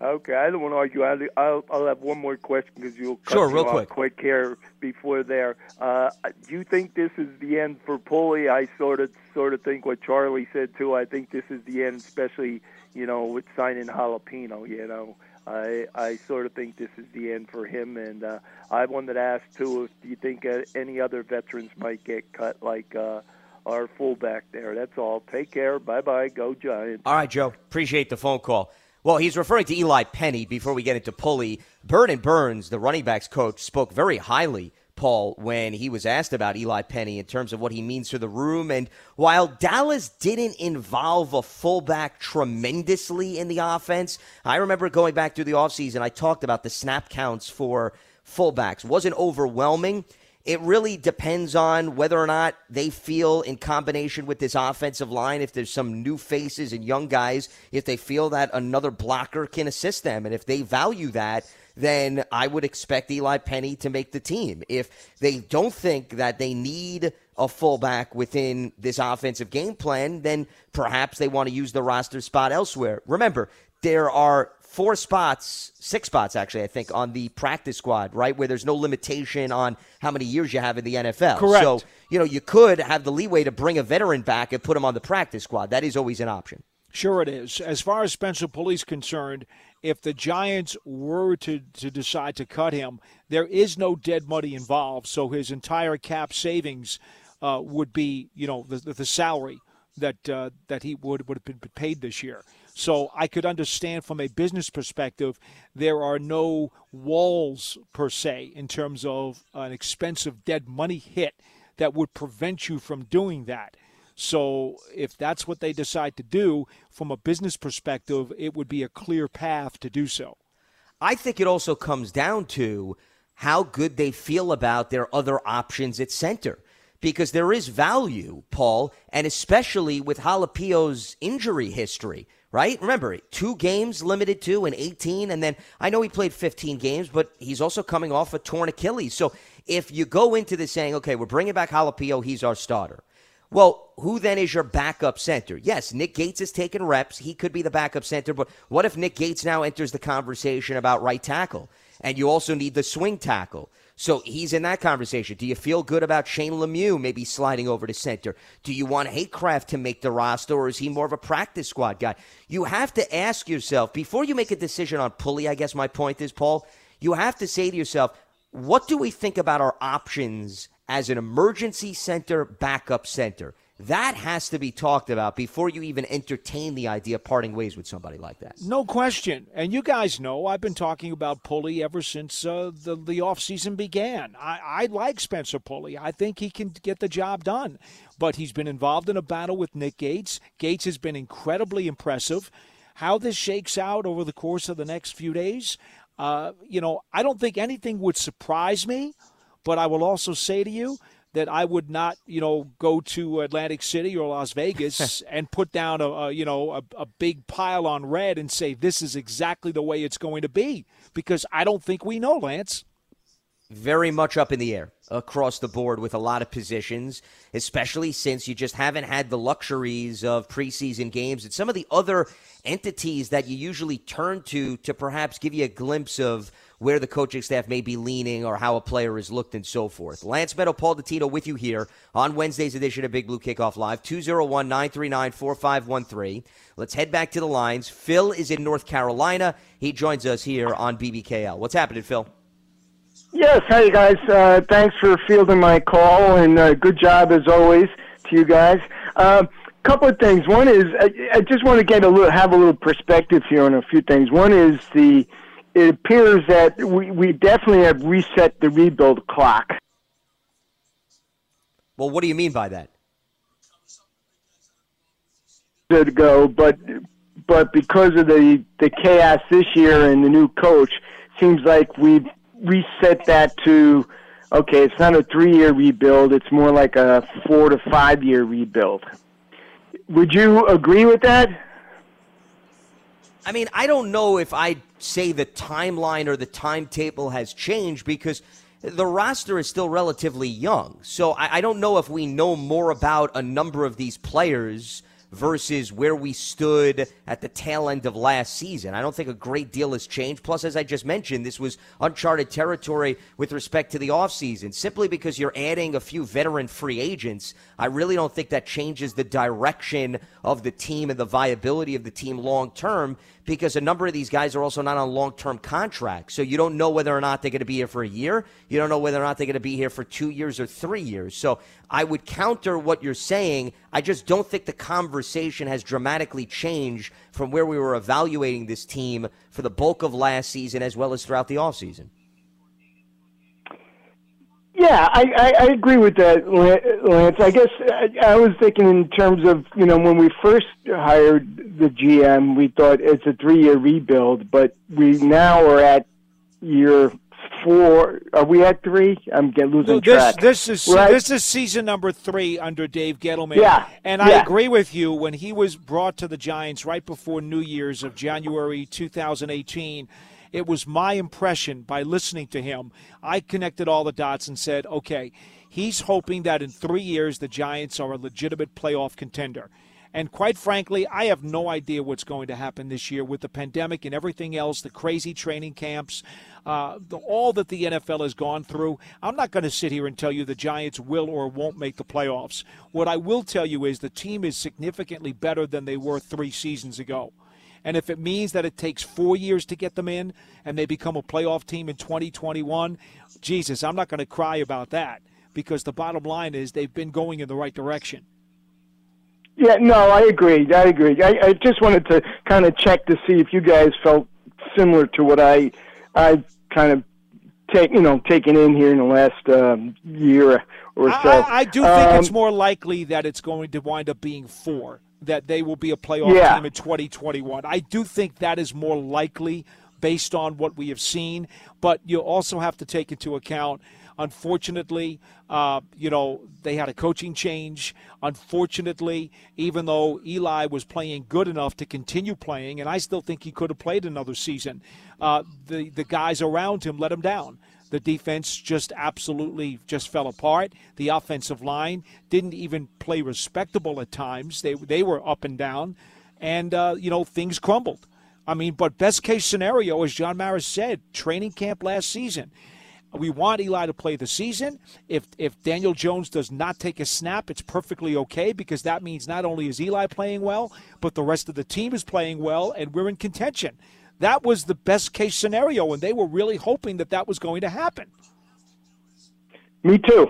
Okay, I don't want to argue. I'll have one more question because you'll cut me off real quick here before there. Do you think this is the end for Pulley? I sort of think what Charlie said, too. I think this is the end, especially, you know, with signing Halapio, you know. I sort of think this is the end for him, and I wanted to ask, too, do you think any other veterans might get cut like our fullback there? That's all. Take care. Bye-bye. Go Giants. All right, Joe. Appreciate the phone call. Well, he's referring to Eli Penny before we get into Pulley. Bird and Burns, the running backs coach, spoke very highly, Paul, when he was asked about Eli Penny in terms of what he means to the room. And while Dallas didn't involve a fullback tremendously in the offense, I remember going back through the offseason, I talked about the snap counts for fullbacks. It wasn't overwhelming. It really depends on whether or not they feel in combination with this offensive line, if there's some new faces and young guys, if they feel that another blocker can assist them. And if they value that, then I would expect Eli Penny to make the team. If they don't think that they need a fullback within this offensive game plan, then perhaps they want to use the roster spot elsewhere. Remember, there are six spots actually, I think, on the practice squad, right, where there's no limitation on how many years you have in the NFL. Correct. So, you know, you could have the leeway to bring a veteran back and put him on the practice squad. That is always an option. Sure it is. As far as Spencer Pulley's concerned, if the Giants were to decide to cut him, there is no dead money involved, so his entire cap savings would be, you know, the salary that he would have been paid this year. So I could understand from a business perspective, there are no walls per se in terms of an expensive dead money hit that would prevent you from doing that. So if that's what they decide to do from a business perspective, it would be a clear path to do so. I think it also comes down to how good they feel about their other options at center, because there is value, Paul, and especially with Halapio's injury history, right? Remember, 2 games limited to in 18, and then I know he played 15 games, but he's also coming off a torn Achilles. So if you go into this saying, okay, we're bringing back Halapio, he's our starter. Well, who then is your backup center? Yes, Nick Gates has taken reps. He could be the backup center, but what if Nick Gates now enters the conversation about right tackle? And you also need the swing tackle. So he's in that conversation. Do you feel good about Shane Lemieux maybe sliding over to center? Do you want Haycraft to make the roster, or is he more of a practice squad guy? You have to ask yourself, before you make a decision on Pulley, I guess my point is, Paul, you have to say to yourself, what do we think about our options as an emergency center, backup center? That has to be talked about before you even entertain the idea of parting ways with somebody like that. No question. And you guys know I've been talking about Pulley ever since the offseason began. I like Spencer Pulley. I think he can get the job done. But he's been involved in a battle with Nick Gates. Gates has been incredibly impressive. How this shakes out over the course of the next few days, I don't think anything would surprise me. But I will also say to you that I would not, go to Atlantic City or Las Vegas and put down a big pile on red and say this is exactly the way it's going to be, because I don't think we know, Lance. Very much up in the air across the board with a lot of positions, especially since you just haven't had the luxuries of preseason games and some of the other entities that you usually turn to perhaps give you a glimpse of where the coaching staff may be leaning or how a player is looked and so forth. Lance Meadow, Paul DeTito with you here on Wednesday's edition of Big Blue Kickoff Live, 201-939-4513. Let's head back to the lines. Phil is in North Carolina. He joins us here on BBKL. What's happening, Phil? Yes, hey guys. Thanks for fielding my call, and good job as always to you guys. Couple of things. One is I just want to have a little perspective here on a few things. One is it appears that we definitely have reset the rebuild clock. Well, what do you mean by that? Ago, but because of the chaos this year and the new coach, seems like we've reset that to, okay, it's not a 3-year rebuild, it's more like a 4 to 5 year rebuild. Would you agree with that? I mean, I don't know if I'd say the timeline or the timetable has changed because the roster is still relatively young. So I don't know if we know more about a number of these players versus where we stood at the tail end of last season. I don't think a great deal has changed. Plus, as I just mentioned, this was uncharted territory with respect to the offseason. Simply because you're adding a few veteran free agents, I really don't think that changes the direction of the team and the viability of the team long-term, because a number of these guys are also not on long-term contracts. So you don't know whether or not they're going to be here for a year. You don't know whether or not they're going to be here for 2 years or 3 years. So I would counter what you're saying. I just don't think the conversation has dramatically changed from where we were evaluating this team for the bulk of last season as well as throughout the offseason. Yeah, I agree with that, Lance. I guess I was thinking in terms of, when we first hired the GM, we thought it's a 3-year rebuild, but we now are at year 4. Are we at 3? I'm losing track. This is season number 3 under Dave Gettleman. Yeah, I agree with you. When he was brought to the Giants right before New Year's of January 2018, it was my impression by listening to him. I connected all the dots and said, okay, he's hoping that in 3 years the Giants are a legitimate playoff contender. And quite frankly, I have no idea what's going to happen this year with the pandemic and everything else, the crazy training camps, all that the NFL has gone through. I'm not going to sit here and tell you the Giants will or won't make the playoffs. What I will tell you is the team is significantly better than they were 3 seasons ago. And if it means that it takes 4 years to get them in and they become a playoff team in 2021, Jesus, I'm not going to cry about that, because the bottom line is they've been going in the right direction. Yeah, no, I agree. I just wanted to kind of check to see if you guys felt similar to what I kind of taken in here in the last year or so. I do think it's more likely that it's going to wind up being 4. That they will be a playoff team in 2021. I do think that is more likely based on what we have seen. But you also have to take into account, unfortunately, they had a coaching change. Unfortunately, even though Eli was playing good enough to continue playing, and I still think he could have played another season, the guys around him let him down. The defense just absolutely fell apart. The offensive line didn't even play respectable at times. They were up and down, and things crumbled. I mean, but best case scenario, as John Mara said, training camp last season. We want Eli to play the season. If Daniel Jones does not take a snap, it's perfectly okay, because that means not only is Eli playing well, but the rest of the team is playing well, and we're in contention. That was the best-case scenario, and they were really hoping that was going to happen. Me too.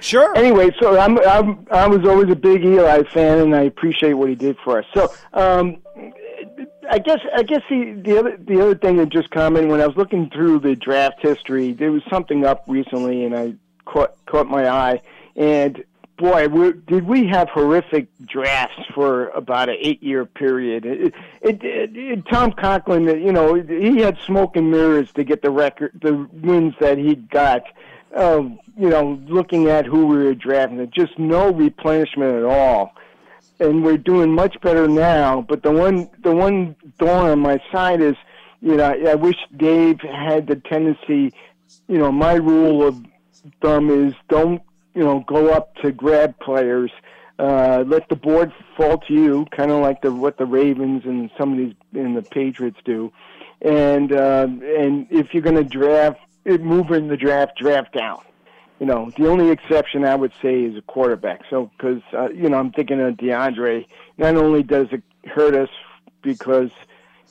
Sure. Anyway, so I was always a big Eli fan, and I appreciate what he did for us. So I guess the other thing that just commented, when I was looking through the draft history, there was something up recently, and I caught my eye. And boy, did we have horrific drafts for about an 8-year period. Tom Conklin, he had smoke and mirrors to get the wins that he got, looking at who we were drafting. Just no replenishment at all. And we're doing much better now, but the one thorn on my side is, I wish Dave had the tendency, my rule of thumb is don't, go up to grab players. Let the board fall to you, kind of like what the Ravens and some of these and the Patriots do. And if you're going to move in the draft down. The only exception I would say is a quarterback. So, because I'm thinking of DeAndre. Not only does it hurt us because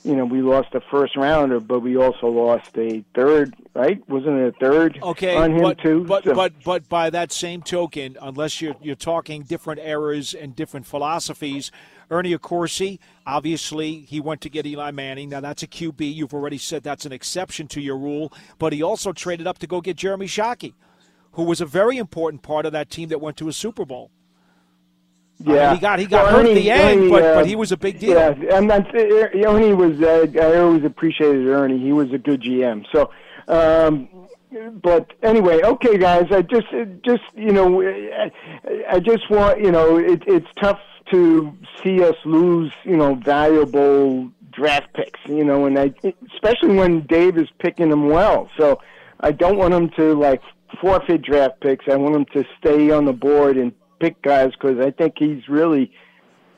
we lost a first rounder, but we also lost a third, right? Wasn't it a third on him too? But by that same token, unless you're talking different eras and different philosophies, Ernie Accorsi, obviously he went to get Eli Manning. Now that's a QB. You've already said that's an exception to your rule, but he also traded up to go get Jeremy Shockey, who was a very important part of that team that went to a Super Bowl. Yeah, he got hurt at the end, but he was a big deal. Yeah, Ernie was. I always appreciated Ernie. He was a good GM. So, but anyway, okay, guys. I just want it's tough to see us lose valuable draft picks. And especially when Dave is picking them well. So I don't want him to forfeit draft picks. I want him to stay on the board and pick guys, because I think he's really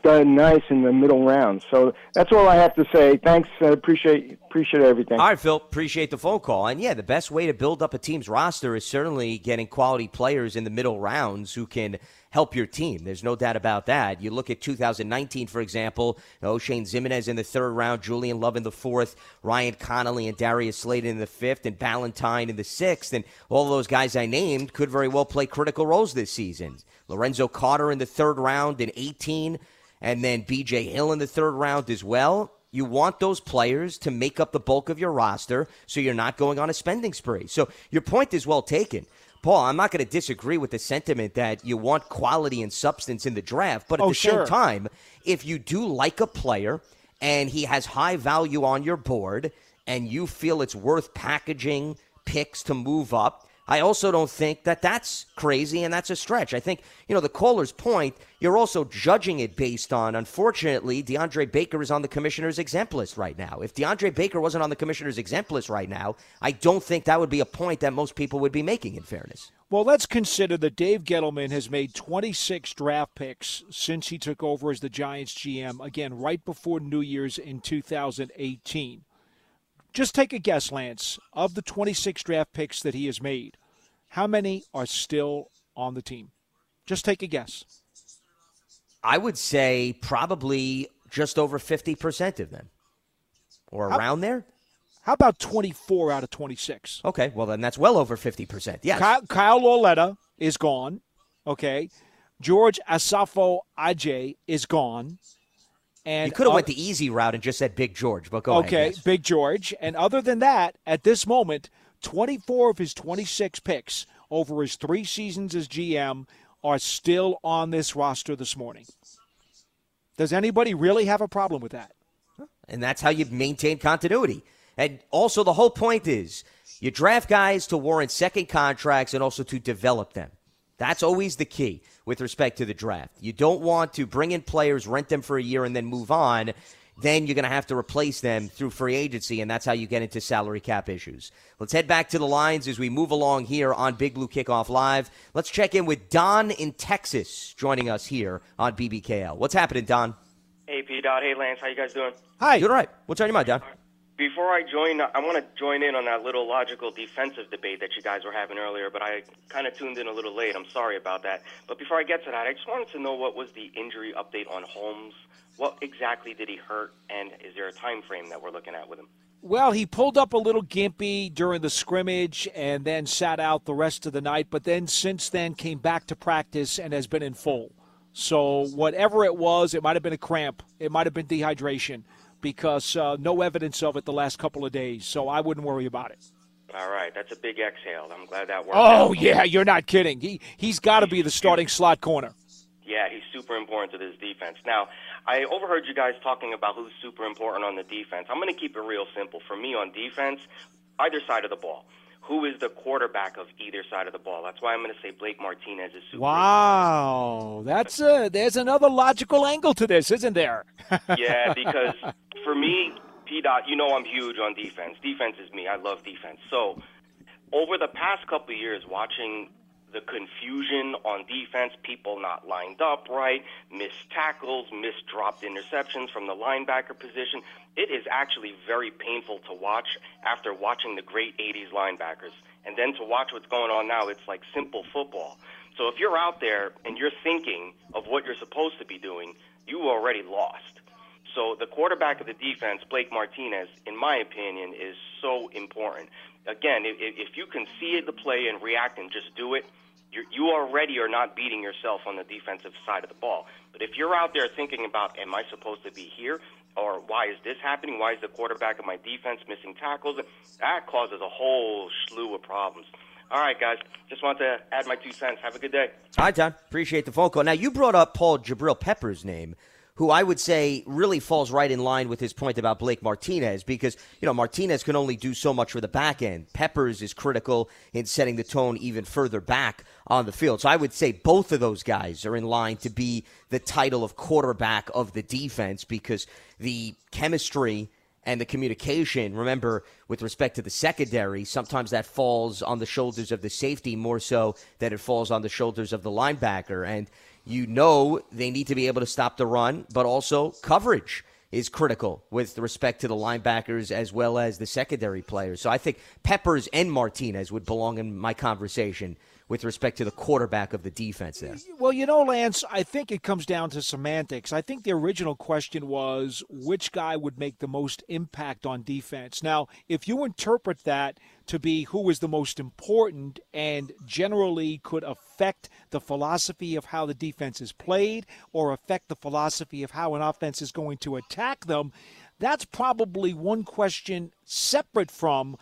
done nice in the middle round. So that's all I have to say. Thanks. I appreciate everything. All right, Phil. Appreciate the phone call. And, yeah, the best way to build up a team's roster is certainly getting quality players in the middle rounds who can help your team. There's no doubt about that. You look at 2019, for example, Oshane Ximines in the third round, Julian Love in the fourth, Ryan Connolly and Darius Slayton in the fifth, and Ballantyne in the sixth. And all those guys I named could very well play critical roles this season. Lorenzo Carter in the third round in 18, and then B.J. Hill in the third round as well. You want those players to make up the bulk of your roster so you're not going on a spending spree. So your point is well taken. Paul, I'm not going to disagree with the sentiment that you want quality and substance in the draft, but at the same time, if you do like a player and he has high value on your board and you feel it's worth packaging picks to move up, I also don't think that that's crazy and that's a stretch. I think, the caller's point, you're also judging it based on, unfortunately, DeAndre Baker is on the commissioner's exempt list right now. If DeAndre Baker wasn't on the commissioner's exempt list right now, I don't think that would be a point that most people would be making, in fairness. Well, let's consider that Dave Gettleman has made 26 draft picks since he took over as the Giants GM, again, right before New Year's in 2018. Just take a guess, Lance, of the 26 draft picks that he has made, how many are still on the team? Just take a guess. I would say probably just over 50% of them, or around there. How about 24 out of 26? Okay, well, then that's well over 50%. Yes. Kyle Lauletta is gone, okay? George Asafo-Adjei is gone. And you could have went the easy route and just said Big George, but go ahead. Okay, Big George. And other than that, at this moment, 24 of his 26 picks over his 3 seasons as GM are still on this roster this morning. Does anybody really have a problem with that? And that's how you maintain continuity. And also the whole point is you draft guys to warrant second contracts and also to develop them. That's always the key with respect to the draft. You don't want to bring in players, rent them for a year, and then move on. Then you're going to have to replace them through free agency, and that's how you get into salary cap issues. Let's head back to the lines as we move along here on Big Blue Kickoff Live. Let's check in with Don in Texas joining us here on BBKL. What's happening, Don? Hey, P-Dot. Hey, Lance. How you guys doing? Hi. Doing all right. What's on your mind, Don? Before I join, I want to join in on that little logical defensive debate that you guys were having earlier, but I kind of tuned in a little late. I'm sorry about that. But before I get to that, I just wanted to know what was the injury update on Holmes? What exactly did he hurt, and is there a time frame that we're looking at with him? Well, he pulled up a little gimpy during the scrimmage and then sat out the rest of the night, but then since then came back to practice and has been in full. So whatever it was, it might have been a cramp. It might have been dehydration, because no evidence of it the last couple of days, so I wouldn't worry about it. All right, that's a big exhale. I'm glad that worked out. Oh, yeah, you're not kidding. He's got to be the starting slot corner. Yeah, he's super important to this defense. Now, I overheard you guys talking about who's super important on the defense. I'm going to keep it real simple. For me on defense, either side of the ball. Who is the quarterback of either side of the ball? That's why I'm going to say Blake Martinez is super. Wow, that's there's another logical angle to this, isn't there? Yeah, because for me, P-Dot, you know I'm huge on defense. Defense is me. I love defense. So over the past couple of years, watching the confusion on defense, people not lined up right, missed tackles, missed dropped interceptions from the linebacker position. It is actually very painful to watch after watching the great 80s linebackers. And then to watch what's going on now, it's like simple football. So if you're out there and you're thinking of what you're supposed to be doing, you already lost. So the quarterback of the defense, Blake Martinez, in my opinion, is so important. Again, if you can see the play and react and just do it, you already are not beating yourself on the defensive side of the ball. But if you're out there thinking about, am I supposed to be here? Or why is this happening? Why is the quarterback of my defense missing tackles? That causes a whole slew of problems. All right, guys. Just want to add my 2 cents. Have a good day. All right, Don. Appreciate the phone call. Now, you brought up Jabril Peppers' name, who I would say really falls right in line with his point about Blake Martinez because, you know, Martinez can only do so much for the back end. Peppers is critical in setting the tone even further back on the field. So I would say both of those guys are in line to be the title of quarterback of the defense because the chemistry and the communication, remember, with respect to the secondary, sometimes that falls on the shoulders of the safety more so than it falls on the shoulders of the linebacker. And you know they need to be able to stop the run, but also coverage is critical with respect to the linebackers as well as the secondary players. So I think Peppers and Martinez would belong in my conversation with respect to the quarterback of the defense there. Well, you know, Lance, I think it comes down to semantics. I think the original question was which guy would make the most impact on defense. Now, if you interpret that to be who is the most important and generally could affect the philosophy of how the defense is played or affect the philosophy of how an offense is going to attack them, that's probably one question separate from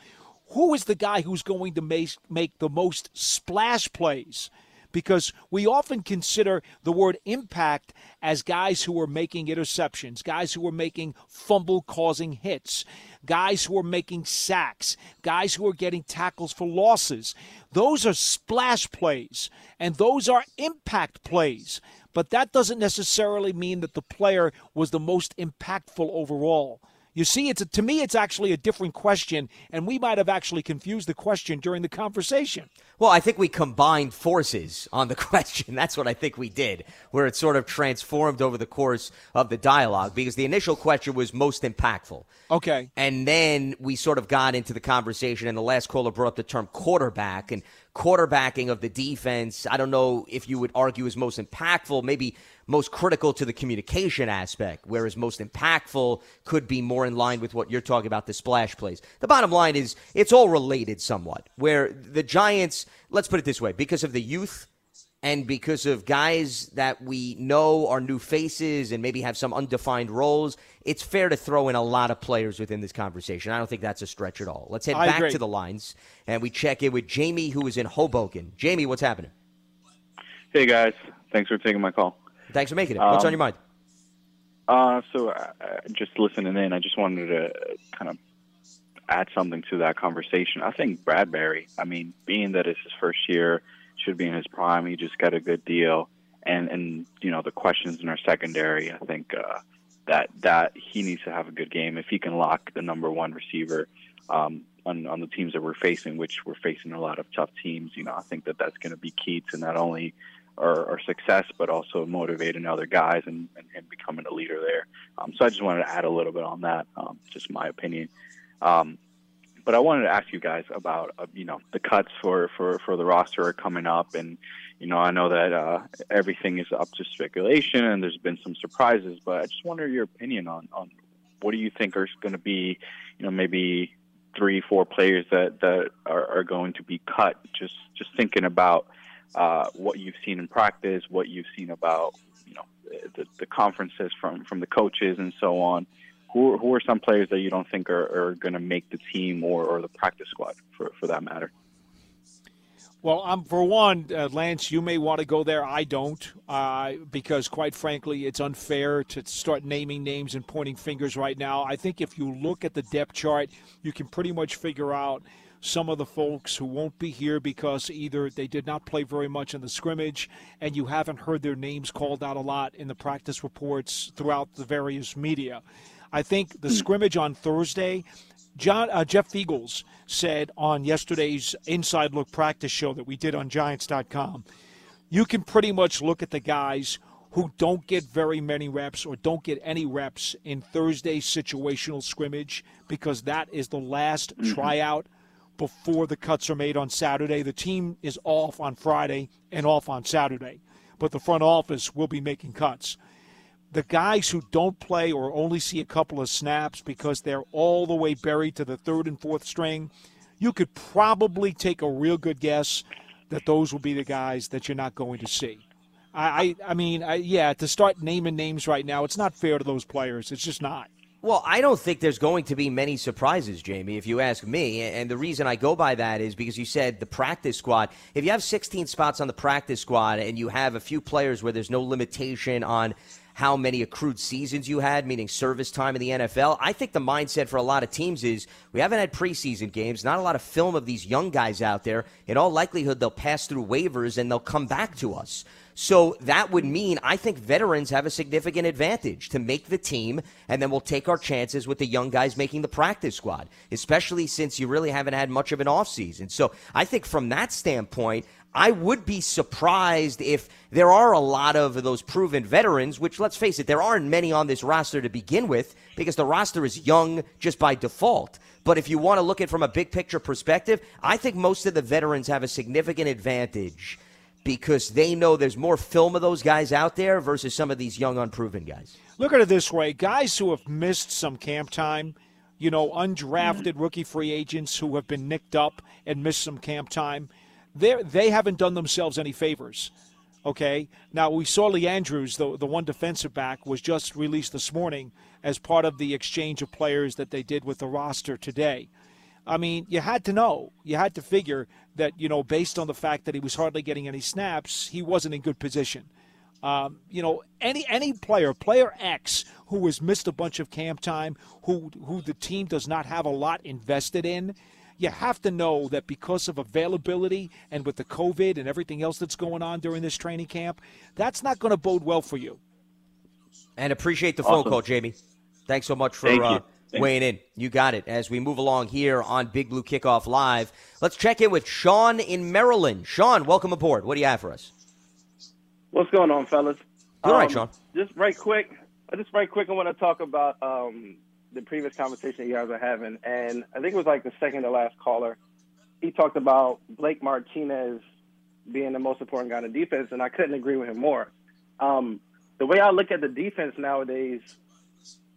who is the guy who's going to make the most splash plays? Because we often consider the word impact as guys who are making interceptions, guys who are making fumble-causing hits, guys who are making sacks, guys who are getting tackles for losses. Those are splash plays, and those are impact plays. But that doesn't necessarily mean that the player was the most impactful overall. You see, to me, it's actually a different question, and we might have actually confused the question during the conversation. Well, I think we combined forces on the question. That's what I think we did, where it sort of transformed over the course of the dialogue, because the initial question was most impactful. Okay. And then we sort of got into the conversation, and the last caller brought up the term quarterback, and quarterbacking of the defense, I don't know if you would argue is most impactful, maybe most critical to the communication aspect, whereas most impactful could be more in line with what you're talking about, the splash plays. The bottom line is it's all related somewhat, where the Giants, let's put it this way, because of the youth and because of guys that we know are new faces and maybe have some undefined roles, it's fair to throw in a lot of players within this conversation. I don't think that's a stretch at all. Let's head back to the lines, and we check in with Jamie, who is in Hoboken. Jamie, what's happening? Hey, guys. Thanks for taking my call. Thanks for making it. What's on your mind? So just listening in, I just wanted to kind of add something to that conversation. I think Bradbury, I mean, being that it's his first year, should be in his prime. He just got a good deal. And you know, the questions in our secondary, I think that he needs to have a good game. If he can lock the number one receiver on the teams that we're facing, which we're facing a lot of tough teams, you know, I think that's going to be key to not only our success, but also motivating other guys and becoming a leader there. So I just wanted to add a little bit on that, just my opinion. But I wanted to ask you guys about, you know, the cuts for the roster are coming up. And, you know, I know that everything is up to speculation and there's been some surprises, but I just wonder your opinion on what do you think are going to be, you know, maybe 3-4 players that are going to be cut. Just thinking about what you've seen in practice, what you've seen about, you know, the conferences from the coaches and so on. Who are some players that you don't think are going to make the team or the practice squad, for that matter? Well, for one, Lance, you may want to go there. I don't, because, quite frankly, it's unfair to start naming names and pointing fingers right now. I think if you look at the depth chart, you can pretty much figure out some of the folks who won't be here because either they did not play very much in the scrimmage and you haven't heard their names called out a lot in the practice reports throughout the various media. I think the scrimmage on Thursday, Jeff Feagles said on yesterday's Inside Look practice show that we did on Giants.com, you can pretty much look at the guys who don't get very many reps or don't get any reps in Thursday's situational scrimmage, because that is the last tryout before the cuts are made on Saturday. The team is off on Friday and off on Saturday, but the front office will be making cuts. The guys who don't play or only see a couple of snaps because they're all the way buried to the third and fourth string, you could probably take a real good guess that those will be the guys that you're not going to see. I mean, to start naming names right now, it's not fair to those players. It's just not. Well, I don't think there's going to be many surprises, Jamie, if you ask me. And the reason I go by that is because you said the practice squad. If you have 16 spots on the practice squad and you have a few players where there's no limitation on how many accrued seasons you had, meaning service time in the NFL, I think the mindset for a lot of teams is we haven't had preseason games, not a lot of film of these young guys out there. In all likelihood, they'll pass through waivers and they'll come back to us. So that would mean I think veterans have a significant advantage to make the team, and then we'll take our chances with the young guys making the practice squad, especially since you really haven't had much of an offseason. So I think from that standpoint, I would be surprised if there are a lot of those proven veterans, which, let's face it, there aren't many on this roster to begin with because the roster is young just by default. But if you want to look at it from a big-picture perspective, I think most of the veterans have a significant advantage because they know there's more film of those guys out there versus some of these young, unproven guys. Look at it this way. Guys who have missed some camp time, you know, undrafted rookie free agents who have been nicked up and missed some camp time, they haven't done themselves any favors, okay? Now, we saw Lee Andrews, the one defensive back, was just released this morning as part of the exchange of players that they did with the roster today. I mean, you had to know. You had to figure that, you know, based on the fact that he was hardly getting any snaps, he wasn't in good position. You know, any player X, who has missed a bunch of camp time, who the team does not have a lot invested in, you have to know that because of availability and with the COVID and everything else that's going on during this training camp, that's not going to bode well for you. And appreciate the phone call, Jamie. Thanks so much for weighing in. You got it. As we move along here on Big Blue Kickoff Live, let's check in with Sean in Maryland. Sean, welcome aboard. What do you have for us? What's going on, fellas? All right, Sean. Just right quick, I want to talk about the previous conversation you guys were having, and I think it was like the second to last caller. He talked about Blake Martinez being the most important guy on the defense, and I couldn't agree with him more. The way I look at the defense nowadays,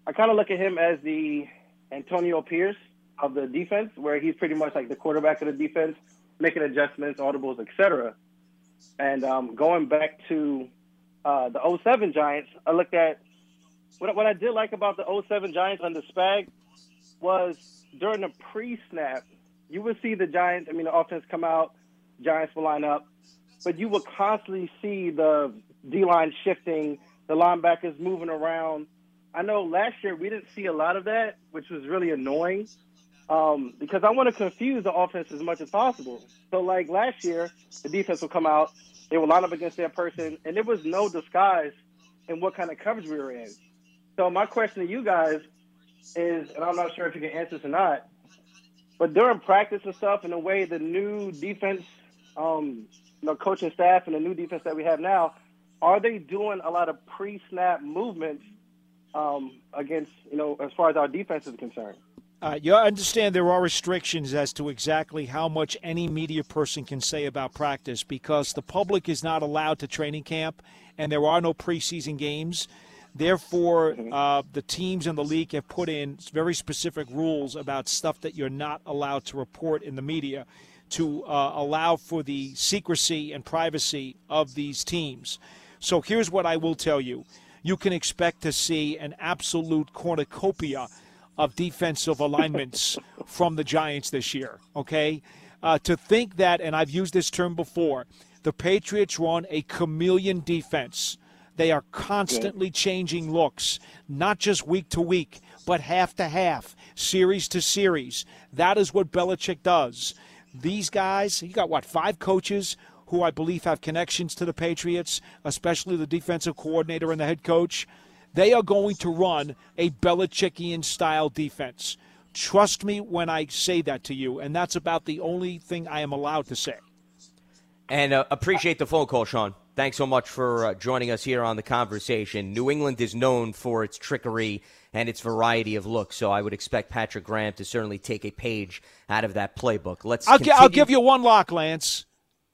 I kind of look at him as the Antonio Pierce of the defense, where he's pretty much like the quarterback of the defense, making adjustments, audibles, etc. And going back to the 07 Giants, I looked at what I did like about the 07 Giants under Spag was during the pre-snap, you would see the offense come out, Giants will line up, but you would constantly see the D-line shifting, the linebackers moving around, I know last year we didn't see a lot of that, which was really annoying, because I want to confuse the offense as much as possible. So, like, last year, the defense will come out, they will line up against that person, and there was no disguise in what kind of coverage we were in. So my question to you guys is, and I'm not sure if you can answer this or not, but during practice and stuff, in a way, the new defense, coaching staff and the new defense that we have now, are they doing a lot of pre-snap movements against, as far as our defense is concerned? You understand there are restrictions as to exactly how much any media person can say about practice because the public is not allowed to training camp and there are no preseason games. Therefore, the teams in the league have put in very specific rules about stuff that you're not allowed to report in the media to allow for the secrecy and privacy of these teams. So here's what I will tell you. You can expect to see an absolute cornucopia of defensive alignments from the Giants this year, okay? To think that, and I've used this term before, the Patriots run a chameleon defense. They are constantly changing looks, not just week to week, but half to half, series to series. That is what Belichick does. These guys, he got, what, 5 coaches who I believe have connections to the Patriots, especially the defensive coordinator and the head coach. They are going to run a Belichickian-style defense. Trust me when I say that to you, and that's about the only thing I am allowed to say. And appreciate the phone call, Sean. Thanks so much for joining us here on The Conversation. New England is known for its trickery and its variety of looks, so I would expect Patrick Graham to certainly take a page out of that playbook. I'll give you one lock, Lance.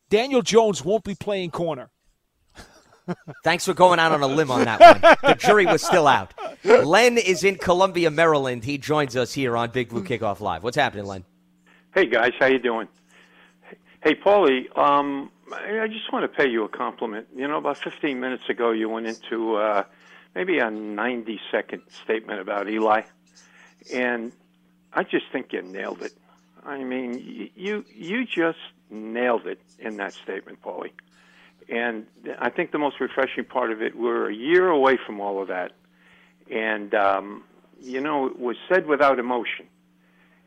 Daniel Jones won't be playing corner. Thanks for going out on a limb on that one. The jury was still out. Len is in Columbia, Maryland. He joins us here on Big Blue Kickoff Live. What's happening, Len? Hey, guys. How you doing? Hey, Paulie, I just want to pay you a compliment. About 15 minutes ago, you went into maybe a 90-second statement about Eli, and I just think you nailed it. I mean, you just nailed it in that statement, Paulie. And I think the most refreshing part of it, we're a year away from all of that. And, it was said without emotion.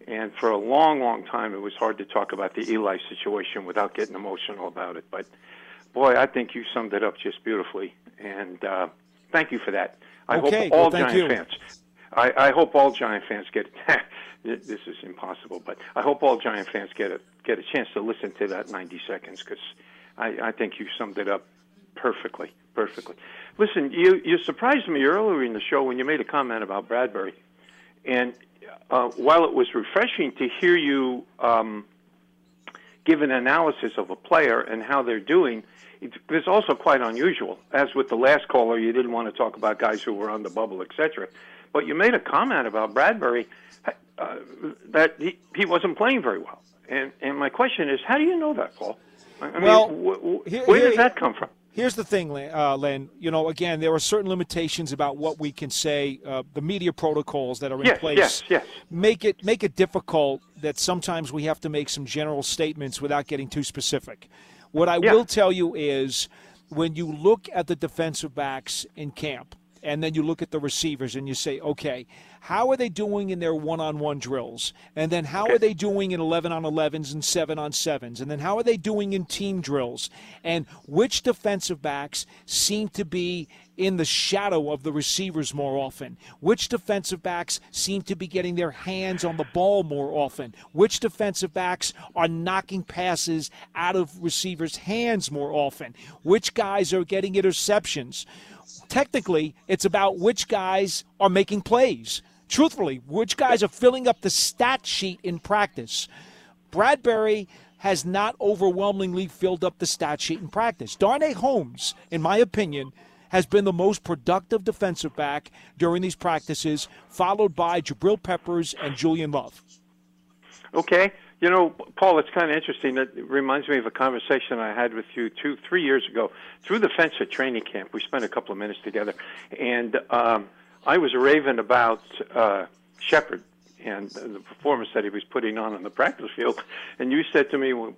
And for a long, long time, it was hard to talk about the Eli situation without getting emotional about it. But, boy, I think you summed it up just beautifully. And thank you for that. I hope all Giant fans get – this is impossible, but I hope all Giant fans get a chance to listen to that 90 seconds because I think you summed it up perfectly. Listen, you surprised me earlier in the show when you made a comment about Bradbury. And while it was refreshing to hear you give an analysis of a player and how they're doing, it's also quite unusual. As with the last caller, you didn't want to talk about guys who were on the bubble, etc. But you made a comment about Bradbury that he wasn't playing very well. And my question is, how do you know that, Paul? Where does that come from? Here's the thing, Len. Again, there are certain limitations about what we can say. The media protocols that are in place make it difficult that sometimes we have to make some general statements without getting too specific. What I will tell you is when you look at the defensive backs in camp, and then you look at the receivers and you say, okay, how are they doing in their one-on-one drills? And then how are they doing in 11-on-11s and 7-on-7s? And then how are they doing in team drills? And which defensive backs seem to be in the shadow of the receivers more often? Which defensive backs seem to be getting their hands on the ball more often? Which defensive backs are knocking passes out of receivers' hands more often? Which guys are getting interceptions? Technically, it's about which guys are making plays. Truthfully, which guys are filling up the stat sheet in practice. Bradbury has not overwhelmingly filled up the stat sheet in practice. Darnay Holmes, in my opinion, has been the most productive defensive back during these practices, followed by Jabril Peppers and Julian Love. Okay. Paul, it's kind of interesting. It reminds me of a conversation I had with you 2-3 years ago. Through the fence at training camp, we spent a couple of minutes together, and I was raving about Shepard and the performance that he was putting on the practice field, and you said to me, well,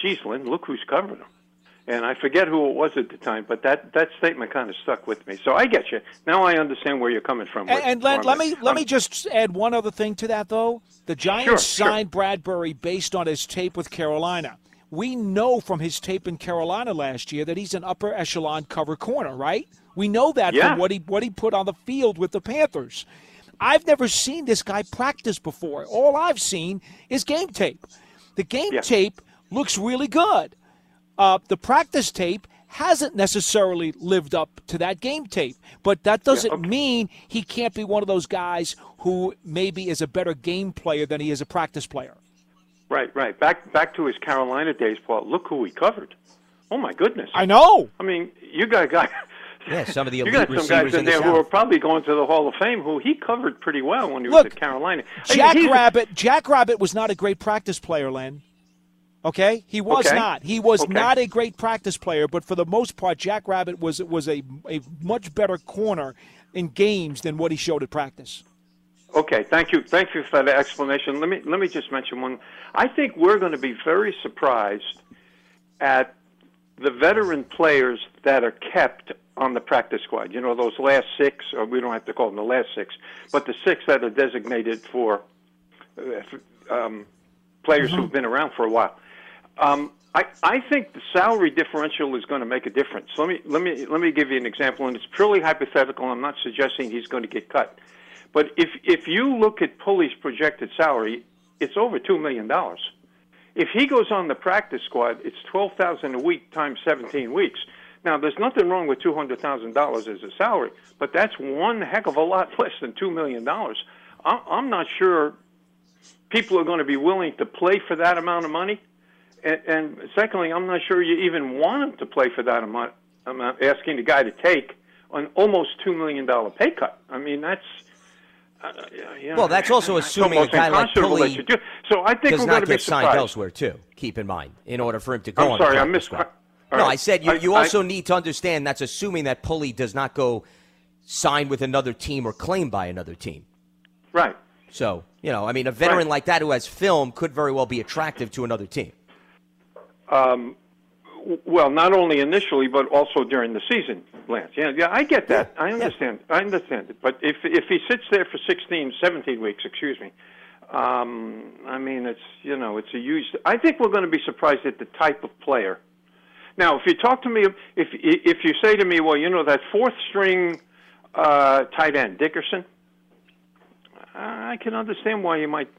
geez, Lynn, look who's covering him. And I forget who it was at the time, but that statement kind of stuck with me. So I get you. Now I understand where you're coming from. And let me just add one other thing to that, though. The Giants signed Bradbury based on his tape with Carolina. We know from his tape in Carolina last year that he's an upper echelon cover corner, right? We know that from what he put on the field with the Panthers. I've never seen this guy practice before. All I've seen is game tape. The game tape looks really good. The practice tape hasn't necessarily lived up to that game tape, but that doesn't mean he can't be one of those guys who maybe is a better game player than he is a practice player. Right. Back to his Carolina days, Paul. Look who he covered. Oh my goodness! I know. I mean, you got a guy. Yeah, some of the elite receivers guys in there who are probably going to the Hall of Fame who he covered pretty well when he was at Carolina. Jack Rabbit was not a great practice player, Len. Okay? He was not. He was not a great practice player, but for the most part, Jack Rabbit was a much better corner in games than what he showed at practice. Okay, thank you. Thank you for the explanation. Let me just mention one. I think we're going to be very surprised at the veteran players that are kept on the practice squad. You know, those last six, or we don't have to call them the last six, but the six that are designated for players who've been around for a while. I think the salary differential is going to make a difference. Let me give you an example, and it's purely hypothetical. I'm not suggesting he's going to get cut, but if you look at Pulley's projected salary, it's over $2 million. If he goes on the practice squad, it's $12,000 a week times 17 weeks. Now, there's nothing wrong with $200,000 as a salary, but that's one heck of a lot less than $2 million. I'm not sure people are going to be willing to play for that amount of money. And secondly, I'm not sure you even want him to play for that amount. I'm asking the guy to take an almost $2 million pay cut. I mean, that's... you know, well, that's also assuming a guy like Pulley does not get signed elsewhere, too, keep in mind, in order for him to go on the practice squad. No, I said you also need to understand that's assuming that Pulley does not go sign with another team or claimed by another team. Right. So, you know, I mean, a veteran like that who has film could very well be attractive to another team. Well, not only initially, but also during the season, Lance. Yeah, I get that. Yeah. I understand. Yeah. I understand it. But if he sits there for 17 weeks, I mean, it's a huge. I think we're going to be surprised at the type of player. Now, if you talk to me, if you say to me, well, you know, that fourth string tight end, Dickerson, I can understand why you might,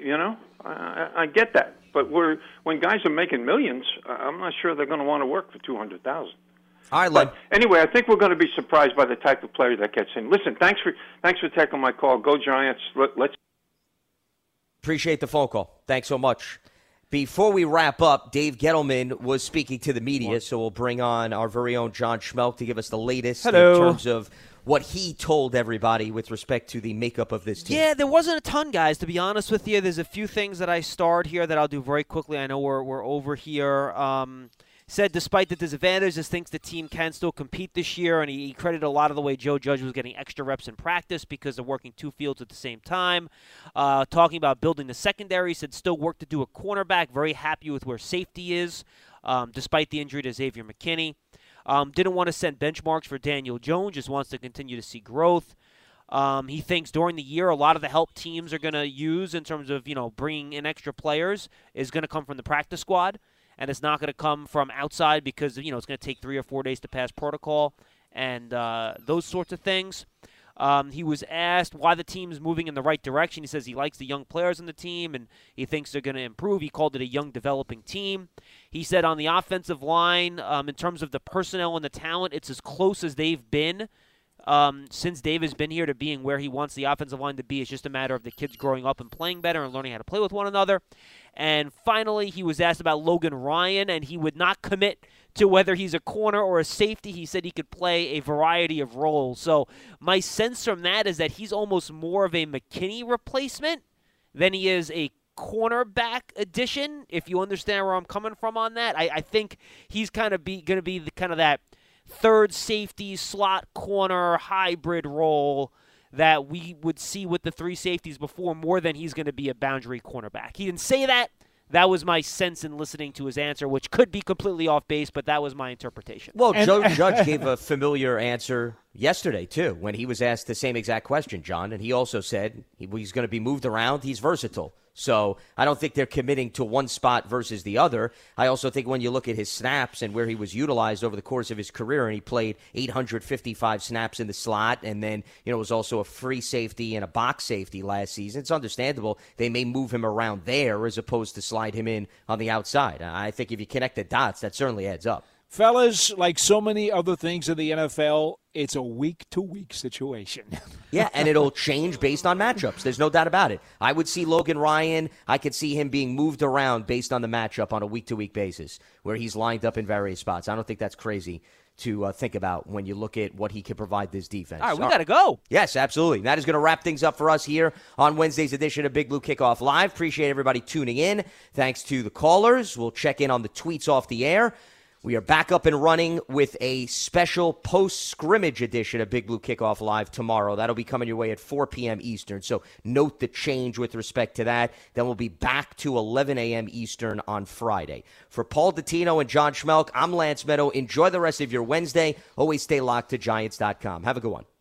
you know, I get that. But when guys are making millions, I'm not sure they're going to want to work for $200,000. All right, Len. Anyway, I think we're going to be surprised by the type of player that gets in. Listen, thanks for taking my call. Go Giants. Let's appreciate the phone call. Thanks so much. Before we wrap up, Dave Gettleman was speaking to the media, so we'll bring on our very own John Schmelk to give us the latest in terms of what he told everybody with respect to the makeup of this team. Yeah, there wasn't a ton, guys, to be honest with you. There's a few things that I starred here that I'll do very quickly. I know we're over here. Said despite the disadvantages, thinks the team can still compete this year, and he credited a lot of the way Joe Judge was getting extra reps in practice because they're working two fields at the same time. Talking about building the secondary, said still work to do at cornerback. Very happy with where safety is, despite the injury to Xavier McKinney. Didn't want to send benchmarks for Daniel Jones, just wants to continue to see growth. He thinks during the year a lot of the help teams are going to use in terms of, you know, bringing in extra players is going to come from the practice squad, and it's not going to come from outside because, you know, it's going to take 3 or 4 days to pass protocol and those sorts of things. He was asked why the team's moving in the right direction. He says he likes the young players on the team, and he thinks they're going to improve. He called it a young, developing team. He said on the offensive line, in terms of the personnel and the talent, it's as close as they've been since Dave has been here to being where he wants the offensive line to be. It's just a matter of the kids growing up and playing better and learning how to play with one another. And finally, he was asked about Logan Ryan, and he would not commit to whether he's a corner or a safety. He said he could play a variety of roles. So my sense from that is that he's almost more of a McKinney replacement than he is a cornerback addition, if you understand where I'm coming from on that. I think he's going to be the kind of that third safety, slot corner, hybrid role that we would see with the three safeties before more than he's going to be a boundary cornerback. He didn't say that. That was my sense in listening to his answer, which could be completely off base, but that was my interpretation. Well, Joe Judge gave a familiar answer yesterday, too, when he was asked the same exact question, John, and he also said he's going to be moved around. He's versatile. So I don't think they're committing to one spot versus the other. I also think when you look at his snaps and where he was utilized over the course of his career, and he played 855 snaps in the slot, and then was also a free safety and a box safety last season, it's understandable they may move him around there as opposed to slide him in on the outside. I think if you connect the dots, that certainly adds up. Fellas, like so many other things in the NFL, it's a week-to-week situation. Yeah, and it'll change based on matchups. There's no doubt about it. I would see Logan Ryan. I could see him being moved around based on the matchup on a week-to-week basis where he's lined up in various spots. I don't think that's crazy to think about when you look at what he can provide this defense. All right, we got to go. Yes, absolutely. That is going to wrap things up for us here on Wednesday's edition of Big Blue Kickoff Live. Appreciate everybody tuning in. Thanks to the callers. We'll check in on the tweets off the air. We are back up and running with a special post-scrimmage edition of Big Blue Kickoff Live tomorrow. That'll be coming your way at 4 p.m. Eastern, so note the change with respect to that. Then we'll be back to 11 a.m. Eastern on Friday. For Paul Dottino and John Schmelk, I'm Lance Meadow. Enjoy the rest of your Wednesday. Always stay locked to Giants.com. Have a good one.